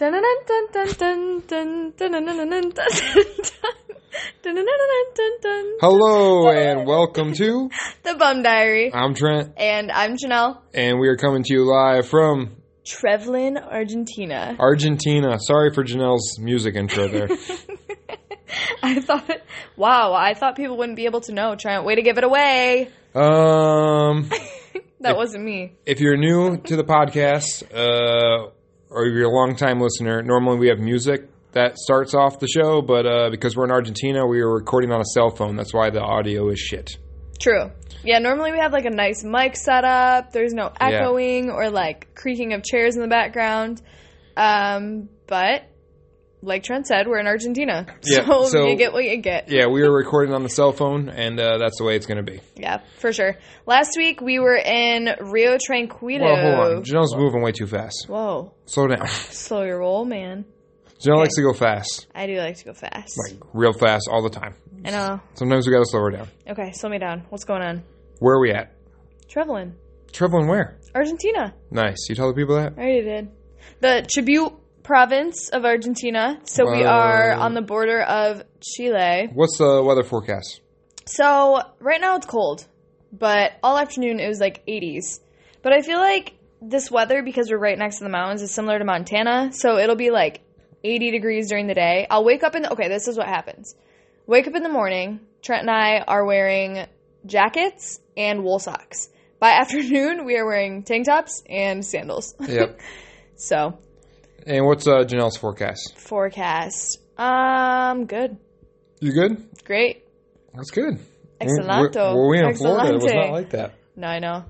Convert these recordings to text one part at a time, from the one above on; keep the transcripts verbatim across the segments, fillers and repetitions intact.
Hello and welcome to The Bum Diary. I'm Trent. And I'm Janelle. And we are coming to you live from Trevelin, Argentina. Argentina. Sorry for Janelle's music intro there. I thought, wow, I thought people wouldn't be able to know. Trent, way to give it away. Um, That if, wasn't me. If you're new to the podcast, uh... or if you're a long-time listener, normally we have music that starts off the show, but uh, because we're in Argentina, we are recording on a cell phone. That's why the audio is shit. True. Yeah, normally we have, like, a nice mic set up. There's no echoing yeah. or, like, creaking of chairs in the background. Um, but, like Trent said, we're in Argentina. Yeah, so, so you get what you get. Yeah, we were recording on the cell phone, and uh, that's the way it's going to be. Yeah, for sure. Last week, we were in Rio Tranquilo. Well, hold on. Janelle's moving way too fast. Whoa. Slow down. Slow your roll, man. Janelle okay. likes to go fast. I do like to go fast. Like, real fast all the time. I know. Sometimes we got to slow her down. Okay, slow me down. What's going on? Where are we at? Trevelin. Trevelin where? Argentina. Nice. You tell the people that? I already did. The Chubut province of Argentina. So uh, we are on the border of Chile. What's the weather forecast? So right now it's cold, but all afternoon it was like eighties. But I feel like this weather, because we're right next to the mountains, is similar to Montana. So it'll be like eighty degrees during the day. I'll wake up in the, okay, this is what happens. Wake up in the morning. Trent and I are wearing jackets and wool socks. By afternoon, we are wearing tank tops and sandals. Yep. So. And what's uh, Janelle's forecast? Forecast. Um, good. You good? Great. That's good. Excellent. Were we in Florida? It was not like that. No, I know.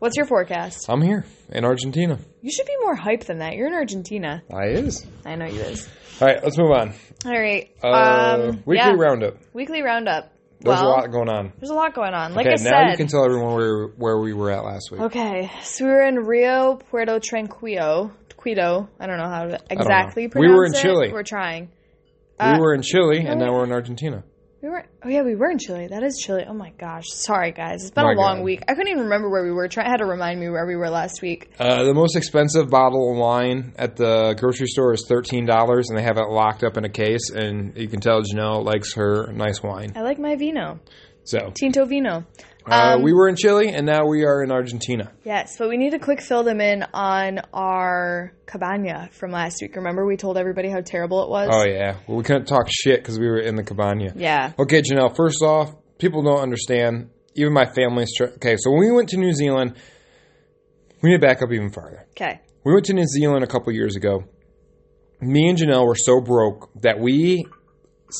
What's your forecast? I'm here in Argentina. You should be more hype than that. You're in Argentina. I is. I know you is. All right, let's move on. All right. Uh, um, weekly yeah. roundup. Weekly roundup. There's well, a lot going on. There's a lot going on. Like okay, I said. Now you can tell everyone where, where we were at last week. Okay. So we were in Rio Puerto Tranquilo. Quito. I don't know how to exactly pronounce it. We were in it. Chile. We're trying. Uh, we were in Chile, and now we're in Argentina. We were. Oh, yeah, we were in Chile. That is Chile. Oh, my gosh. Sorry, guys. It's been my a long God. week. I couldn't even remember where we were. Trent had to remind me where we were last week. Uh, the most expensive bottle of wine at the grocery store is thirteen dollars, and they have it locked up in a case, and you can tell Janelle likes her nice wine. I like my vino. So Tinto Vino. Um, uh, we were in Chile, and now we are in Argentina. Yes, but we need to quick fill them in on our cabana from last week. Remember we told everybody how terrible it was? Oh, yeah. Well, we couldn't talk shit because we were in the cabana. Yeah. Okay, Janelle, first off, people don't understand. Even my family's tri- – okay, so when we went to New Zealand, we need to back up even farther. Okay. We went to New Zealand a couple years ago. Me and Janelle were so broke that we –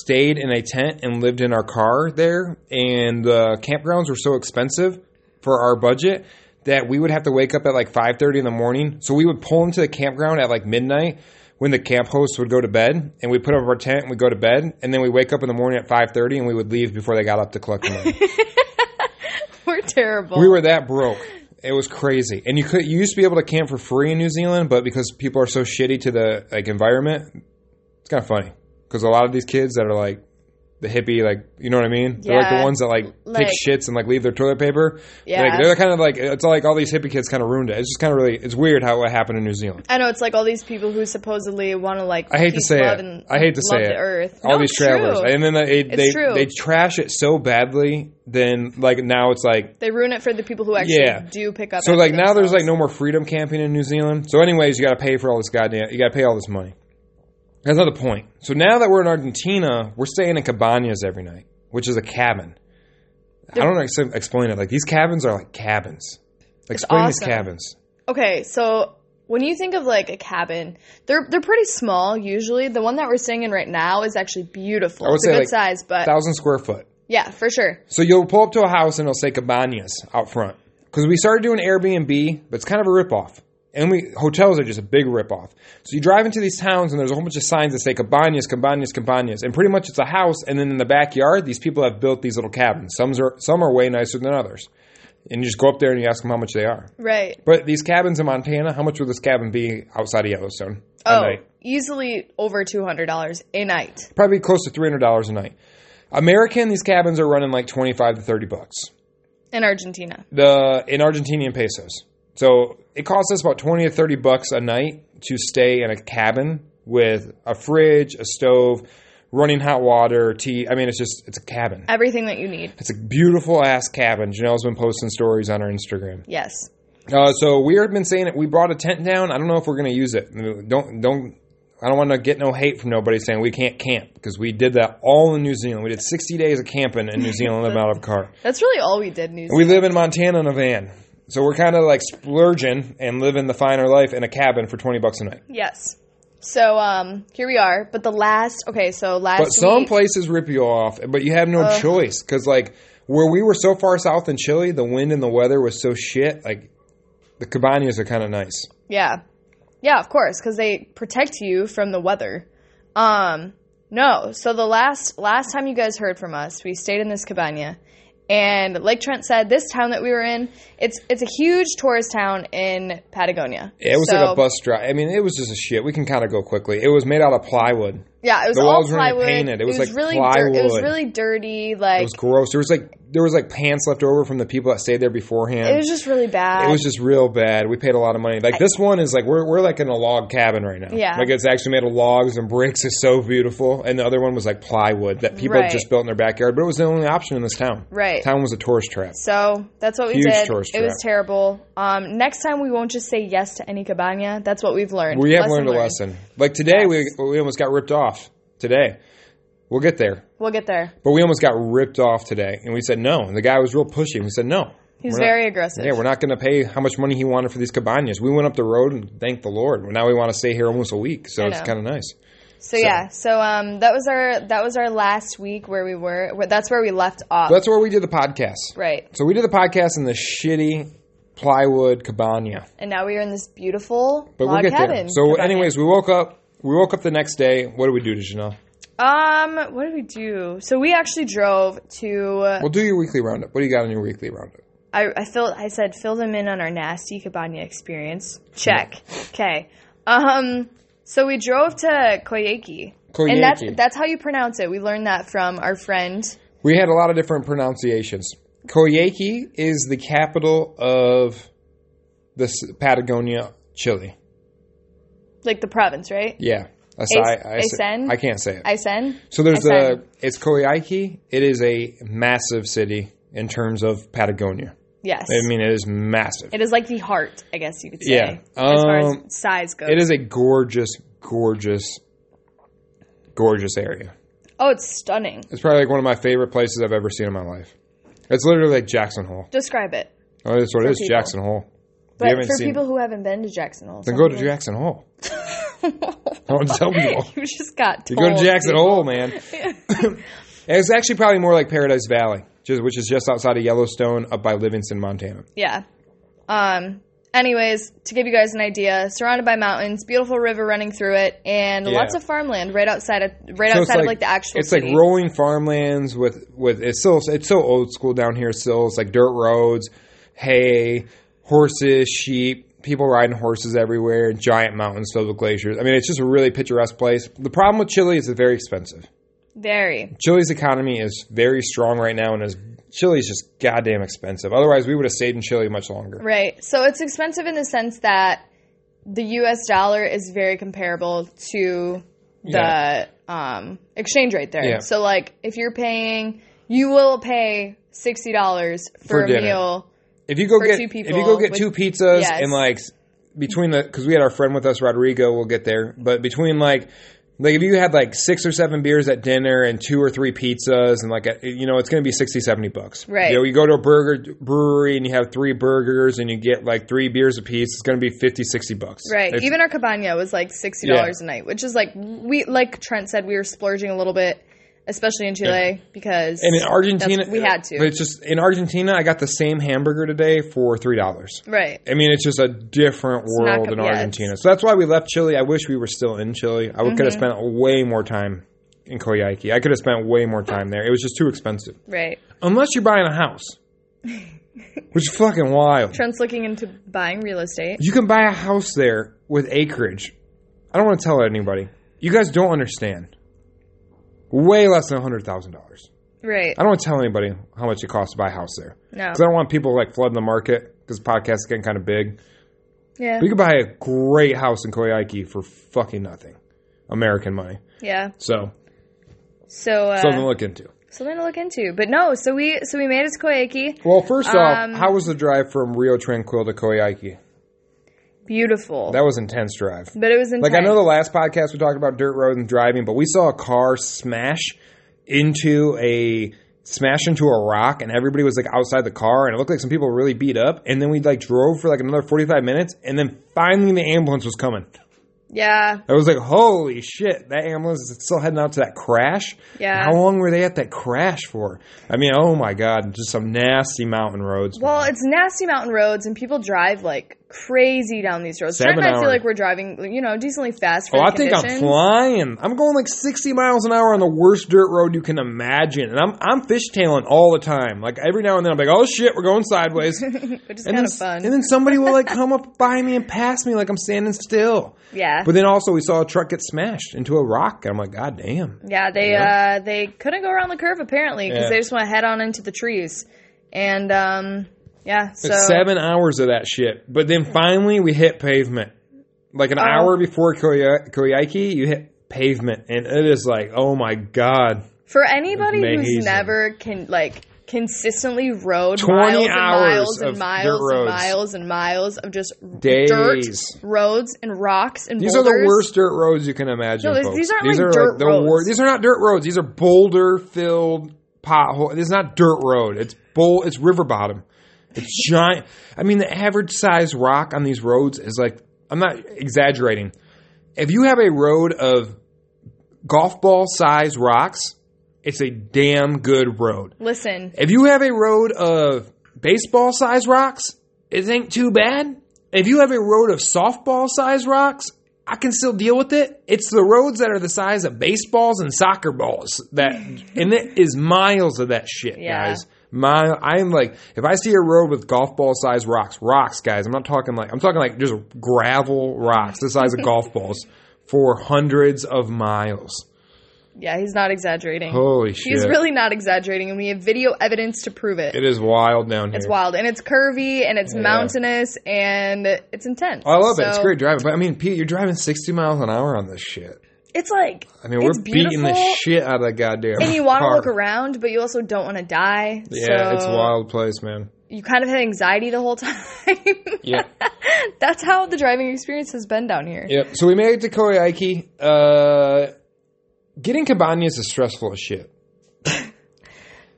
stayed in a tent and lived in our car there, and the uh, campgrounds were so expensive for our budget that we would have to wake up at like five thirty in the morning. So we would pull into the campground at like midnight when the camp hosts would go to bed, and we put up our tent and we go to bed, and then we wake up in the morning at five thirty and we would leave before they got up to collect the money. We're terrible. We were that broke. It was crazy. And you could you used to be able to camp for free in New Zealand, but because people are so shitty to the like environment, it's kind of funny. Because a lot of these kids that are like the hippie, like, you know what I mean? Yeah. They're like the ones that like, like take shits and like leave their toilet paper. Yeah. Like, they're kind of like, it's like all these hippie kids kind of ruined it. It's just kind of really, it's weird how it happened in New Zealand. I know. It's like all these people who supposedly want to like, I hate to say it. And I hate to say it. The earth. All no, these travelers. True. And then they, they, they, they trash it so badly. Then like now it's like. They ruin it for the people who actually yeah. do pick up. So like now themselves. There's like no more freedom camping in New Zealand. So anyways, you got to pay for all this goddamn, you got to pay all this money. That's not the point. So now that we're in Argentina, we're staying in cabanas every night, which is a cabin. They're, I don't know how to explain it. Like, these cabins are like cabins. Like, explain awesome. These cabins. Okay, so when you think of, like, a cabin, they're they're pretty small, usually. The one that we're staying in right now is actually beautiful. I would it's say a good like size, but... one thousand square foot. Yeah, for sure. So you'll pull up to a house and it'll say cabanas out front. Because we started doing Airbnb, but it's kind of a ripoff. And we hotels are just a big ripoff. So you drive into these towns, and there's a whole bunch of signs that say cabanas, cabanas, cabanas. And pretty much it's a house, and then in the backyard, these people have built these little cabins. Some are some are way nicer than others. And you just go up there and you ask them how much they are. Right. But these cabins in Montana, how much would this cabin be outside of Yellowstone a night? Oh, easily over two hundred dollars a night. Probably close to three hundred dollars a night. American, these cabins are running like twenty-five to thirty bucks. In Argentina. The in Argentinian pesos. So it costs us about twenty or thirty bucks a night to stay in a cabin with a fridge, a stove, running hot water, tea. I mean, it's just, it's a cabin. Everything that you need. It's a beautiful ass cabin. Janelle's been posting stories on her Instagram. Yes. Uh, so we have been saying that we brought a tent down. I don't know if we're going to use it. Don't, don't, I don't want to get no hate from nobody saying we can't camp, because we did that all in New Zealand. We did sixty days of camping in New Zealand living out of a car. That's really all we did in New Zealand. We live in Montana in a van. So we're kind of like splurging and living the finer life in a cabin for twenty bucks a night. Yes. So um, here we are. But the last, okay, so last But some week, places rip you off, but you have no uh, choice, because like where we were so far south in Chile, the wind and the weather was so shit, like the cabañas are kind of nice. Yeah. Yeah, of course, because they protect you from the weather. Um, no, so the last last time you guys heard from us, we stayed in this cabana. And like Trent said, this town that we were in, it's it's a huge tourist town in Patagonia. It was so, like a bus drive. I mean, it was just a shit. We can kind of go quickly. It was made out of plywood. Yeah, it was the all plywood. Painted. It, it was, was like really plywood. Dir- it was really dirty. Like it was gross. There was like there was like pants left over from the people that stayed there beforehand. It was just really bad. It was just real bad. We paid a lot of money. Like I, this one is like we're we're like in a log cabin right now. Yeah, like it's actually made of logs and bricks. It's so beautiful. And the other one was like plywood that people right. just built in their backyard. But it was the only option in this town. Right, the town was a tourist trap. So that's what Huge we did. Tourist it trap. was terrible. Um, next time we won't just say yes to any cabana. That's what we've learned. We have lesson learned a learned. lesson. Like today, yes. we we almost got ripped off. Today, we'll get there. We'll get there. But we almost got ripped off today, and we said no. And the guy was real pushy. And we said no. He's very not, aggressive. Yeah, we're not going to pay how much money he wanted for these cabanas. We went up the road and thanked the Lord. Now we want to stay here almost a week, so it's kind of nice. So, so yeah, so um, that was our that was our last week where we were. That's where we left off. That's where we did the podcast, right? So we did the podcast in the shitty plywood cabana, and now we are in this beautiful but log we'll get cabin. There. So, cabana. anyways, we woke up. We woke up the next day. What did we do, Janelle? Um, what did we do? So we actually drove to... Uh, well, do your weekly roundup. What do you got on your weekly roundup? I I, filled, I said fill them in on our nasty cabana experience. Check. Okay. Um. So we drove to Coyhaique. Coyhaique. And that's, that's how you pronounce it. We learned that from our friend. We had a lot of different pronunciations. Coyhaique is the capital of this Patagonia, Chile. Like the province, right? Yeah. Aysén? I can't say it. Aysén? So there's Aysén. a... It's Coyhaique. It is a massive city in terms of Patagonia. Yes. I mean, it is massive. It is like the heart, I guess you could say. Yeah. Um, as far as size goes. It is a gorgeous, gorgeous, gorgeous area. Oh, it's stunning. It's probably like one of my favorite places I've ever seen in my life. It's literally like Jackson Hole. Describe it. Oh, that's what it is. People. Jackson Hole. But for seen, people who haven't been to Jackson Hole. Then go to Jackson Hole. Don't tell people. You just got told. You go to Jackson people. Hole, man. It's actually probably more like Paradise Valley, which is just outside of Yellowstone up by Livingston, Montana. Yeah. Um. Anyways, to give you guys an idea, surrounded by mountains, beautiful river running through it, and yeah. lots of farmland right outside of right so outside like, of like the actual. It's city. Like rolling farmlands with with it's still it's so old school down here still. It's like dirt roads, hay. Horses, sheep, people riding horses everywhere, giant mountains filled with glaciers. I mean, it's just a really picturesque place. The problem with Chile is it's very expensive. Very. Chile's economy is very strong right now, and is, Chile's just goddamn expensive. Otherwise, we would have stayed in Chile much longer. Right. So it's expensive in the sense that the U S dollar is very comparable to the yeah. um, exchange rate there. Yeah. So, like, if you're paying, you will pay sixty dollars for, for a dinner. meal. If you go get if you go get two pizzas yes. and like between the because we had our friend with us Rodrigo we'll get there but between like like if you had like six or seven beers at dinner and two or three pizzas and like a, you know it's going to be sixty, seventy bucks right you know you go to a burger brewery and you have three burgers and you get like three beers a piece it's going to be fifty, sixty bucks right if, even our cabana was like sixty dollars yeah. a night which is like we like Trent said we were splurging a little bit. Especially in Chile, yeah. because and in Argentina, we had to. But it's just in Argentina, I got the same hamburger today for three dollars. Right. I mean, it's just a different it's world in Argentina. So that's why we left Chile. I wish we were still in Chile. I mm-hmm. could have spent way more time in Coyhaique. I could have spent way more time there. It was just too expensive. Right. Unless you're buying a house, which is fucking wild. Trent's looking into buying real estate. You can buy a house there with acreage. I don't want to tell anybody. You guys don't understand. Way less than one hundred thousand dollars. Right. I don't want to tell anybody how much it costs to buy a house there. No. Because I don't want people like flooding the market because podcasts are getting kind of big. Yeah. But you could buy a great house in Coyhaique for fucking nothing. American money. Yeah. So. So. Uh, something to look into. Something to look into. But no, so we so we made it to Coyhaique. Well, first um, off, how was the drive from Rio Tranquilo to Coyhaique? Beautiful. That was intense drive. But it was intense. Like, I know the last podcast we talked about dirt road and driving, but we saw a car smash into a... smashed into a rock, and everybody was like outside the car, and it looked like some people were really beat up. And then we like drove for like another forty-five minutes, and then finally the ambulance was coming. Yeah, I was like, holy shit, that ambulance is still heading out to that crash. Yeah, how long were they at that crash for? I mean, oh my god, just some nasty mountain roads. Well, man. It's nasty mountain roads, and people drive like crazy down these roads. Seven I feel like we're driving, you know, decently fast for oh, the I conditions. Think I'm flying. I'm going like sixty miles an hour on the worst dirt road you can imagine. And I'm I'm fishtailing all the time. Like every now and then I'm like, oh shit, we're going sideways. Which is kind of fun. And then somebody will like come up by me and pass me like I'm standing still. Yeah. But then also we saw a truck get smashed into a rock. And I'm like, god damn. Yeah, they, you know? uh, they couldn't go around the curve apparently because yeah. they just want to head on into the trees. And, um... yeah, so... It's seven hours of that shit. But then finally we hit pavement. Like an oh. hour before Coyhaique, you hit pavement. And it is like, oh my god. For anybody who's never can like consistently rode miles and miles and miles and miles and miles of just Days. dirt roads and rocks and these boulders. These are the worst dirt roads you can imagine, no, folks. These aren't these like are dirt like the roads. War- these are not dirt roads. These are boulder-filled pothole. It's not dirt road. It's bull. It's river bottom. It's giant. I mean, the average size rock on these roads is like, I'm not exaggerating. If you have a road of golf ball size rocks, it's a damn good road. Listen. If you have a road of baseball size rocks, it ain't too bad. If you have a road of softball size rocks, I can still deal with it. It's the roads that are the size of baseballs and soccer balls. that, And it is miles of that shit, yeah. guys. My, I'm like, if I see a road with golf ball size rocks, rocks, guys, I'm not talking like, I'm talking like just gravel rocks the size of golf balls for hundreds of miles. Yeah, he's not exaggerating. Holy shit. He's really not exaggerating, and we have video evidence to prove it. It is wild down here. It's wild, and it's curvy, and it's yeah. mountainous, and it's intense. Oh, I love so. it. It's great driving. But, I mean, Pete, you're driving sixty miles an hour on this shit. It's like, I mean, we're beating the shit out of that goddamn car. And you want to look around, but you also don't want to die. Yeah, so it's a wild place, man. You kind of have anxiety the whole time. Yeah. That's how the driving experience has been down here. Yep. So we made it to Coyhaique. Uh, getting cabanas is stressful as shit.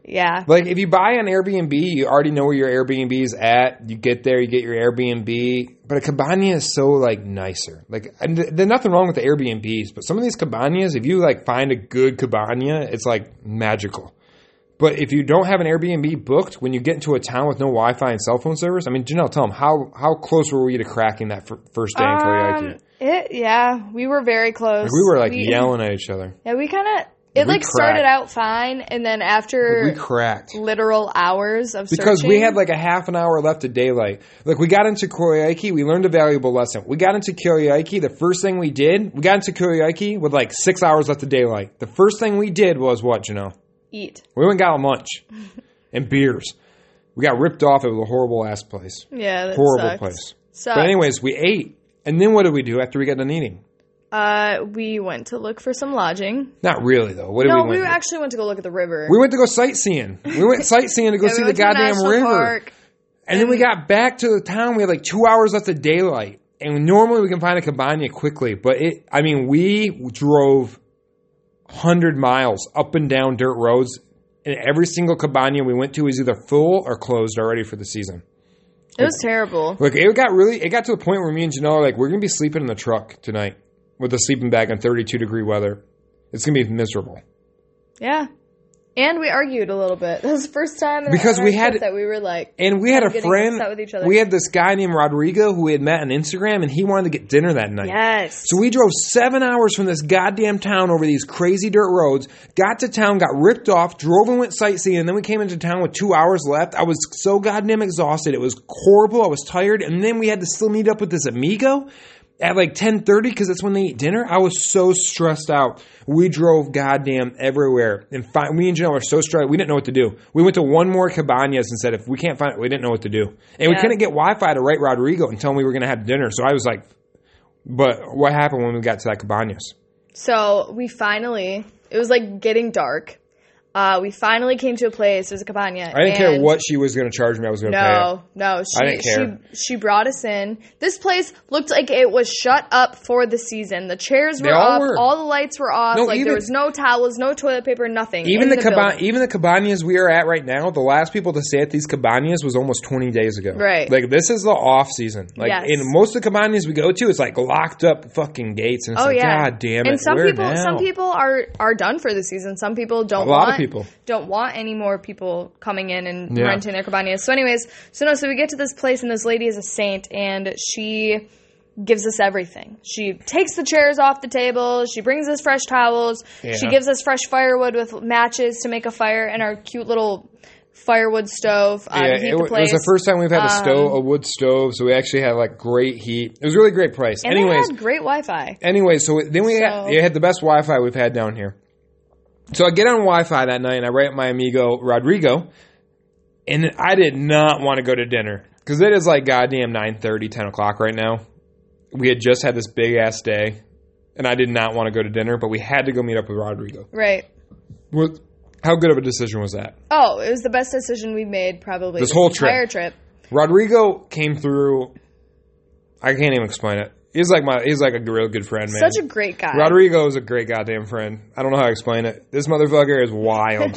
Yeah. Like, if you buy an Airbnb, you already know where your Airbnb is at. You get there, you get your Airbnb. But a cabana is so, like, nicer. Like, and th- there's nothing wrong with the Airbnbs, but some of these cabanas, if you, like, find a good cabana, it's, like, magical. But if you don't have an Airbnb booked, when you get into a town with no Wi-Fi and cell phone service, I mean, Janelle, tell them, how, how close were we to cracking that f- first day um, in Coyhaique? It, yeah, we were very close. Like, we were, like, we, yelling at each other. Yeah, we kind of... It, we like, cracked. started out fine, and then after we cracked. literal hours of because searching. Because we had, like, a half an hour left of daylight. Like, we got into Coyhaique. We learned a valuable lesson. We got into Coyhaique. The first thing we did, we got into Coyhaique with, like, six hours left of daylight. The first thing we did was what, Janelle? Eat. We went and got lunch and beers. We got ripped off. It was a horrible-ass place. Yeah, that Horrible sucks. place. Sucks. But anyways, we ate. And then what did we do after we got done eating? Uh, we went to look for some lodging. Not really, though. What did no, we, we went actually went to go look at the river. We went to go sightseeing. We went sightseeing to go yeah, see we the goddamn the river. Park. And, and then we got back to the town. We had like two hours left of daylight. And normally we can find a cabana quickly. But, it, I mean, we drove one hundred miles up and down dirt roads. And every single cabana we went to was either full or closed already for the season. It like, was terrible. Like, it got really, it got to the point where me and Janelle are like, we're going to be sleeping in the truck tonight. With a sleeping bag in thirty-two degree weather. It's going to be miserable. Yeah. And we argued a little bit. That was the first time in because we had, that we were like... And we had a friend... With each other. We had this guy named Rodrigo who we had met on Instagram, and he wanted to get dinner that night. Yes. So we drove seven hours from this goddamn town over these crazy dirt roads, got to town, got ripped off, drove and went sightseeing, and then we came into town with two hours left. I was so goddamn exhausted. It was horrible. I was tired. And then we had to still meet up with this amigo... at like ten thirty because that's when they eat dinner. I was so stressed out. We drove goddamn everywhere. And fi- we and Janelle were so stressed. We didn't know what to do. We went to one more Cabañas and said, if we can't find it, we didn't know what to do. And yeah. we couldn't get Wi-Fi to rate Rodrigo and tell him we were going to have dinner. So I was like, but what happened when we got to that Cabañas? So we finally, it was like getting dark. Uh, we finally came to a place. It was a cabana. I didn't care what she was going to charge me. I was going to no, pay. No, no. I didn't care. She, she brought us in. This place looked like it was shut up for the season. The chairs were off. Were. All the lights were off. No, like even, there was no towels, no toilet paper, nothing. Even the, the cabana, even the cabanas we are at right now, the last people to stay at these cabanas was almost twenty days ago. Right. Like this is the off season. Like yes. in most of the cabanas we go to, it's like locked up fucking gates. And it's oh, like, yeah. God damn it. And some Where people, now? some people are are done for the season. Some people don't. A lot want of People. Don't want any more people coming in and yeah. renting their cabanas. So anyways, so no, so we get to this place and this lady is a saint and she gives us everything. She takes the chairs off the table. She brings us fresh towels. Yeah. She gives us fresh firewood with matches to make a fire and our cute little firewood stove. Um, yeah, heat it, the place. It was the first time we've had a stove, um, a wood stove, so we actually had like great heat. It was a really great price. And anyways, they had great Wi-Fi. Anyway, so then we so. had, it had the best Wi-Fi we've had down here. So I get on Wi-Fi that night, and I write up my amigo, Rodrigo, and I did not want to go to dinner because it is like goddamn nine thirty, ten o'clock right now. We had just had this big-ass day, and I did not want to go to dinner, but we had to go meet up with Rodrigo. Right. What, how good of a decision was that? Oh, it was the best decision we've made probably this, this whole entire trip. trip. Rodrigo came through. I can't even explain it. He's like my, he's like a real good friend, man. Such a great guy. Rodrigo is a great goddamn friend. I don't know how to explain it. This motherfucker is wild.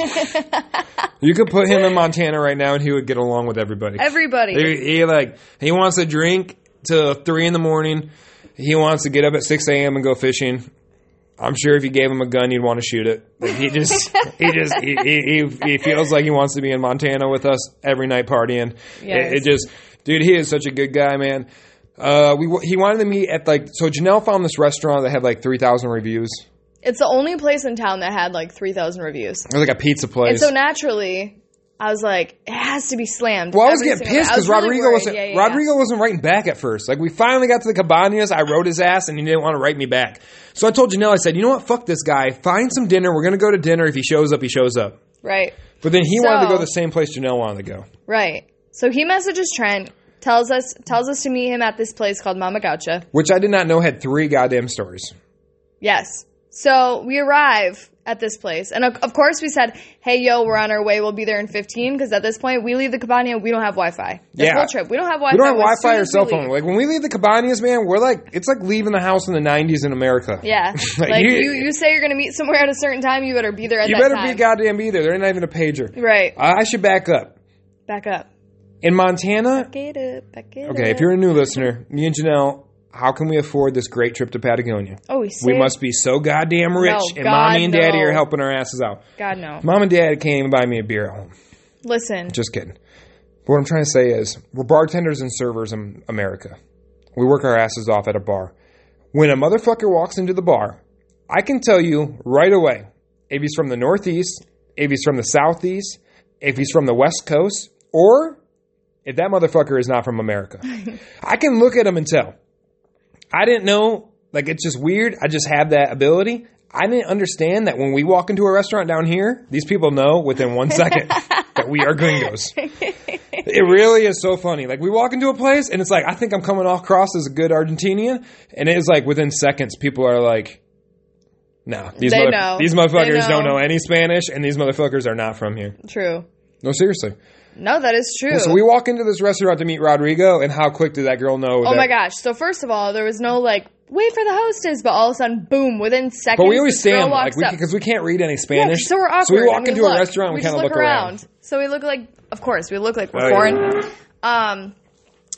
You could put him in Montana right now and he would get along with everybody. Everybody. He, he like, he wants to drink till three in the morning. He wants to get up at six a.m. and go fishing. I'm sure if you gave him a gun, he'd want to shoot it. But he just, he just, he, he, he feels like he wants to be in Montana with us every night partying. Yes. It, it just, dude, he is such a good guy, man. Uh, we he wanted to meet at like so Janelle found this restaurant that had like three thousand reviews. It's the only place in town that had like three thousand reviews. It was like a pizza place. And so naturally, I was like, it has to be slammed. Well, I was getting pissed because Rodrigo really wasn't yeah, yeah, Rodrigo yeah. wasn't writing back at first. Like we finally got to the Cabanas, I wrote his ass, and he didn't want to write me back. So I told Janelle, I said, you know what, fuck this guy. Find some dinner. We're gonna go to dinner. If he shows up, he shows up. Right. But then he so, wanted to go to the same place Janelle wanted to go. Right. So he messages Trent. Tells us tells us to meet him at this place called Mama Gaucha. Which I did not know had three goddamn stories. Yes. So we arrive at this place. And of course we said, hey, yo, we're on our way. We'll be there in fifteen. Because at this point, we leave the Cabaña. We don't have Wi-Fi. This yeah. whole trip. We don't have Wi-Fi. We don't have Wi-Fi or cell phone. Like when we leave the Cabañas, man, we're like, it's like leaving the house in the nineties in America. Yeah. like, like you, you you say you're going to meet somewhere at a certain time. You better be there at that time. You better be goddamn be there. There ain't even a pager. Right. Uh, I should back up. Back up. In Montana, back it up, back it okay, up. If you're a new listener, me and Janelle, how can we afford this great trip to Patagonia? Oh, we see. We must be so goddamn rich, no, and God, mommy and daddy no. are helping our asses out. God, no. Mom and dad can't even buy me a beer at home. Listen. Just kidding. But what I'm trying to say is, we're bartenders and servers in America. We work our asses off at a bar. When a motherfucker walks into the bar, I can tell you right away, if he's from the Northeast, if he's from the Southeast, if he's from the West Coast, or... if that motherfucker is not from America. I can look at him and tell. I didn't know. Like, it's just weird. I just have that ability. I didn't understand that when we walk into a restaurant down here, these people know within one second that we are gringos. It really is so funny. Like, we walk into a place, and it's like, I think I'm coming off cross as a good Argentinian. And it is like, within seconds, people are like, nah. These, they mother- know. these motherfuckers they know. don't know any Spanish, and these motherfuckers are not from here. True. No, seriously. No, that is true. Yeah, so we walk into this restaurant to meet Rodrigo, and how quick did that girl know? Oh, that- my gosh. So first of all, there was no, like, wait for the hostess, but all of a sudden, boom, within seconds, but we always stand, like, because we, we can't read any Spanish. Yeah, so we're awkward. So we walk we into look. a restaurant, we, we kind of look, look around. around. So we look like, of course, we look like we're oh, foreign. Yeah. Um,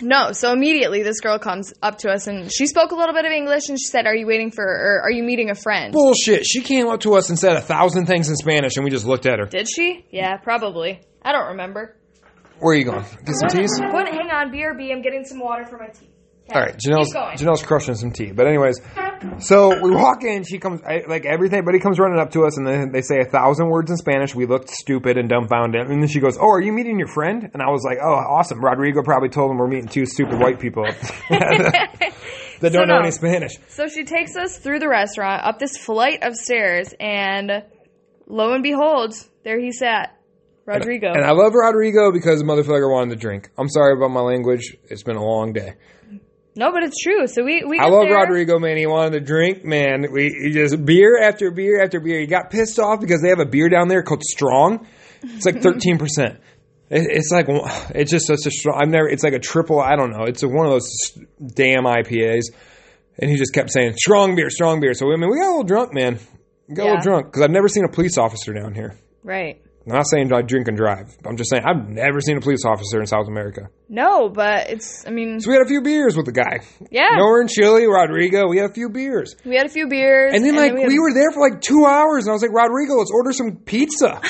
no, so immediately this girl comes up to us, and she spoke a little bit of English, and she said, are you waiting for, or are you meeting a friend? Bullshit. She came up to us and said a thousand things in Spanish, and we just looked at her. Did she? Yeah, probably. I don't remember. Where are you going? Get some teas? Hang on, B R B. I'm getting some water for my tea. Okay. All right, Janelle's, Janelle's crushing some tea. But anyways, so we walk in. She comes, I, like everything, but he comes running up to us, and then they say a thousand words in Spanish. We looked stupid and dumbfounded. And then she goes, oh, are you meeting your friend? And I was like, oh, awesome. Rodrigo probably told him we're meeting two stupid white people. that don't so no. know any Spanish. So she takes us through the restaurant, up this flight of stairs, and lo and behold, there he sat. Rodrigo. And I, and I love Rodrigo because the motherfucker wanted to drink. I'm sorry about my language. It's been a long day. No, but it's true. So we, we I love there. Rodrigo, man. He wanted to drink, man. We he just beer after beer after beer. He got pissed off because they have a beer down there called Strong. It's like thirteen percent. it, it's like, it's just such a strong, I've never, it's like a triple, I don't know. It's a, one of those damn I P As. And he just kept saying, strong beer, strong beer. So, I mean, we got a little drunk, man. We got yeah. a little drunk because I've never seen a police officer down here. Right. I'm not saying I drink and drive. I'm just saying I've never seen a police officer in South America. No, but it's, I mean... So we had a few beers with the guy. Yeah. No, we're in Chile, Rodrigo. We had a few beers. We had a few beers. And then, and like, then we, had... we were there for, like, two hours. And I was like, Rodrigo, let's order some pizza.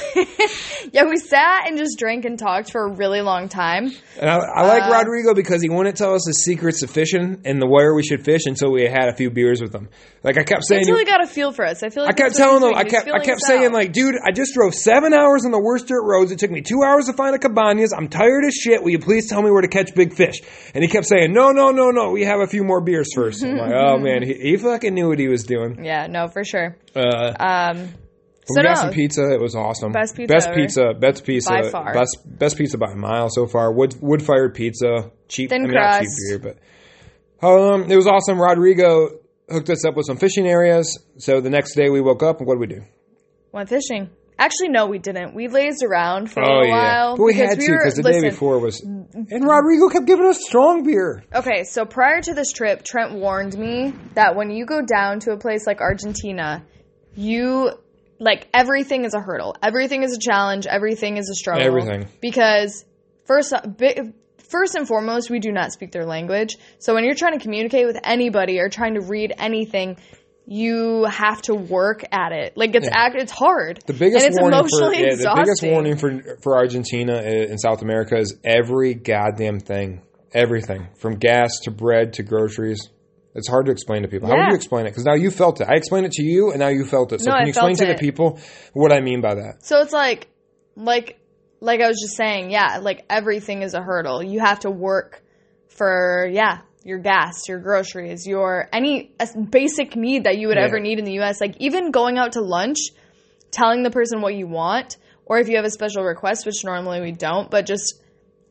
Yeah, we sat and just drank and talked for a really long time. And I, I like uh, Rodrigo because he wouldn't tell us the secrets of fishing and the where we should fish until we had a few beers with him. Like, I kept saying... Until he got a feel for us. I feel like... I kept telling him, I kept, I kept saying, out. like, dude, I just drove seven hours on the worst dirt roads. It took me two hours to find a Cabañas. I'm tired as shit. Will you please tell me where to catch big fish? And he kept saying, no, no, no, no, we have a few more beers first. I'm like, oh, man, he, he fucking knew what he was doing. Yeah, no, for sure. Uh, um, so we got no. some pizza. It was awesome. Best pizza Best ever. pizza. Best pizza. By far. Best, best pizza by a mile so far. Wood, wood-fired pizza. Cheap. Thin I mean, crust. Not cheap beer, but um, it was awesome. Rodrigo hooked us up with some fishing areas. So the next day we woke up, and what did we do? Went fishing. Actually, no, we didn't. We lazed around for oh, a yeah. while. But we had to because we the listen, day before was... And Rodrigo kept giving us strong beer. Okay, so prior to this trip, Trent warned me that when you go down to a place like Argentina, you... Like, everything is a hurdle. Everything is a challenge. Everything is a struggle. Everything. Because first... Bi- First and foremost, we do not speak their language. So when you're trying to communicate with anybody or trying to read anything... You have to work at it. Like, it's yeah. act, it's hard. The biggest and it's warning emotionally for, yeah, exhausting. The biggest warning for, for Argentina and South America is every goddamn thing. Everything. From gas to bread to groceries. It's hard to explain to people. Yeah. How would you explain it? Because now you felt it. I explained it to you, and now you felt it. So no, can you I explain to it. the people what I mean by that? So it's like, like, like I was just saying, yeah, like everything is a hurdle. You have to work for, yeah. your gas, your groceries, your any basic need that you would yeah. ever need in the U S. Like, even going out to lunch, telling the person what you want, or if you have a special request, which normally we don't, but just,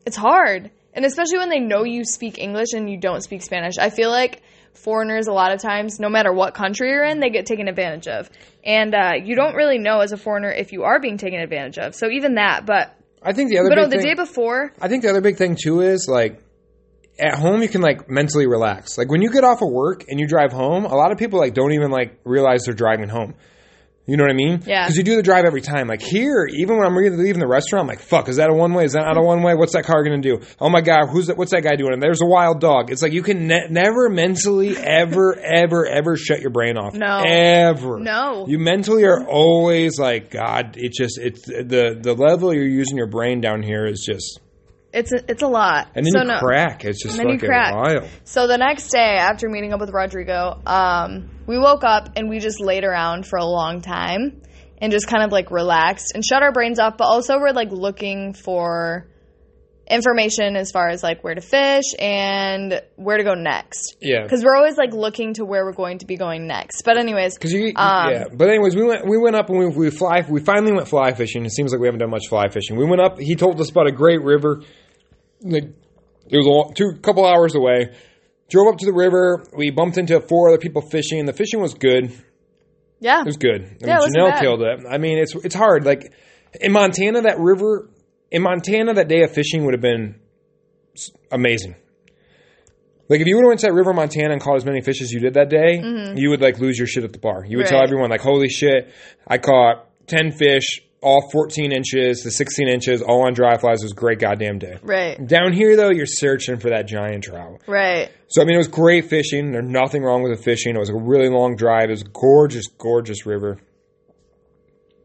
it's hard. And especially when they know you speak English and you don't speak Spanish. I feel like foreigners a lot of times, no matter what country you're in, they get taken advantage of. And uh, you don't really know as a foreigner if you are being taken advantage of. So even that, but... I think the other but big no, the thing... the day before... I think the other big thing, too, is, like... At home, you can, like, mentally relax. Like, when you get off of work and you drive home, a lot of people, like, don't even, like, realize they're driving home. You know what I mean? Yeah. Because you do the drive every time. Like, here, even when I'm leaving the restaurant, I'm like, fuck, is that a one-way? Is that not a one-way? What's that car going to do? Oh, my God, who's that? What's that guy doing? And there's a wild dog. It's like you can ne- never mentally ever, ever, ever shut your brain off. No. Ever. No. You mentally are always like, God, it's just – it's the the level you're using your brain down here is just – It's a, it's a lot. And then so you no, crack. It's just fucking wild. So the next day after meeting up with Rodrigo, um, we woke up and we just laid around for a long time and just kind of like relaxed and shut our brains off. But also we're like looking for information as far as like where to fish and where to go next. Yeah. Because we're always like looking to where we're going to be going next. But anyways. Because you, um, yeah. But anyways, we went we went up and we we fly we finally went fly fishing. It seems like we haven't done much fly fishing. We went up. He told us about a great river. Like, it was a long, two couple hours away. Drove up to the river. We bumped into four other people fishing, and the fishing was good. Yeah, it was good. I mean, yeah, it Janelle killed it. I mean, it's it's hard. Like in Montana, that river in Montana, that day of fishing would have been amazing. Like if you would have went to that river in Montana and caught as many fish as you did that day, mm-hmm. you would like lose your shit at the bar. You would right. tell everyone like, "Holy shit, I caught ten fish." All fourteen inches to sixteen inches, all on dry flies. It was a great goddamn day. Right. Down here, though, you're searching for that giant trout. Right. So, I mean, it was great fishing. There's nothing wrong with the fishing. It was a really long drive. It was a gorgeous, gorgeous river.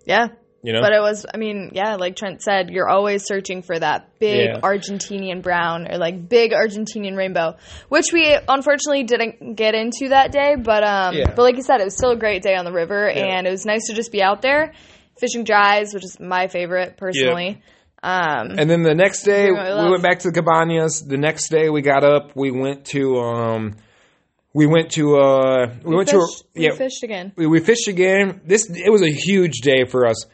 Yeah. You know? But it was, I mean, yeah, like Trent said, you're always searching for that big yeah. Argentinian brown or, like, big Argentinian rainbow, which we unfortunately didn't get into that day. But, um, yeah. but like you said, it was still a great day on the river, yeah. and it was nice to just be out there. Fishing dries, which is my favorite, personally. Yeah. Um, and then the next day, we went back to the Cabañas. The next day, we got up. We went to um, We went to uh we, we went fished, to a, yeah, we fished again. We, we fished again. This it was a huge day for us.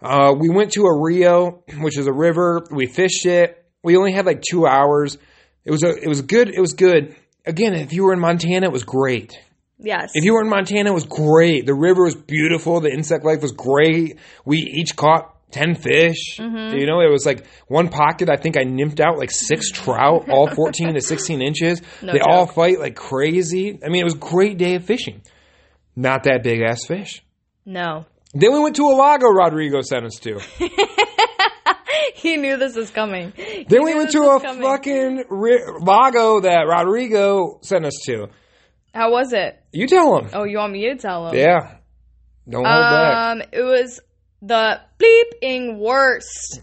Uh, we went to a Rio, which is a river. We fished it. We only had like two hours. It was a it was good. It was good. Again, if you were in Montana, it was great. Yes. If you were in Montana, it was great. The river was beautiful. The insect life was great. We each caught ten fish. Mm-hmm. You know, it was like one pocket. I think I nymphed out like six trout, all fourteen to sixteen inches. No they joke. All fight like crazy. I mean, it was a great day of fishing. Not that big ass fish. No. Then we went to a Lago Rodrigo sent us to. He knew this was coming. He then we went to a coming. fucking ri- Lago that Rodrigo sent us to. How was it? You tell him. Oh, you want me to tell him? Yeah. Don't hold um, back. It was the bleeping worst.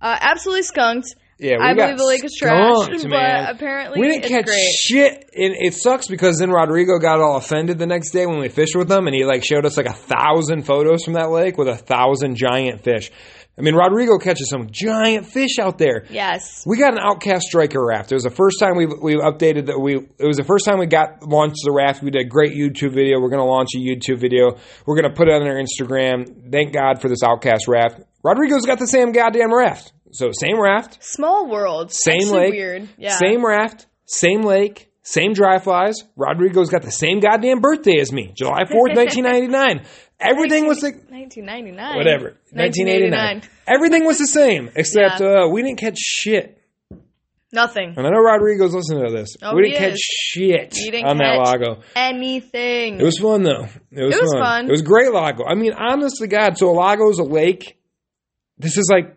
Uh, absolutely skunked. Yeah, we I got believe the lake is trash, man. But apparently we didn't it's catch great. shit. And it sucks because then Rodrigo got all offended the next day when we fished with him, and he like showed us like a thousand photos from that lake with a thousand giant fish. I mean, Rodrigo catches some giant fish out there. Yes, we got an Outcast striker raft. It was the first time we we updated that we. It was the first time we got launched the raft. We did a great YouTube video. We're going to launch a YouTube video. We're going to put it on our Instagram. Thank God for this Outcast raft. Rodrigo's got the same goddamn raft. So same raft, small world, same Actually lake, weird. Yeah. Same raft, same lake, same dry flies. Rodrigo's got the same goddamn birthday as me, July fourth, nineteen ninety nine. Everything was like nineteen ninety-nine. Whatever. nineteen eighty-nine. Everything was the same, except yeah. uh, we didn't catch shit. Nothing. And I know Rodrigo's listening to this. Oh, we didn't catch shit didn't on catch that Lago. Anything. It was fun, though. It was, it was fun. fun. It was great Lago. I mean, honest to God, so a Lago is a lake. This is like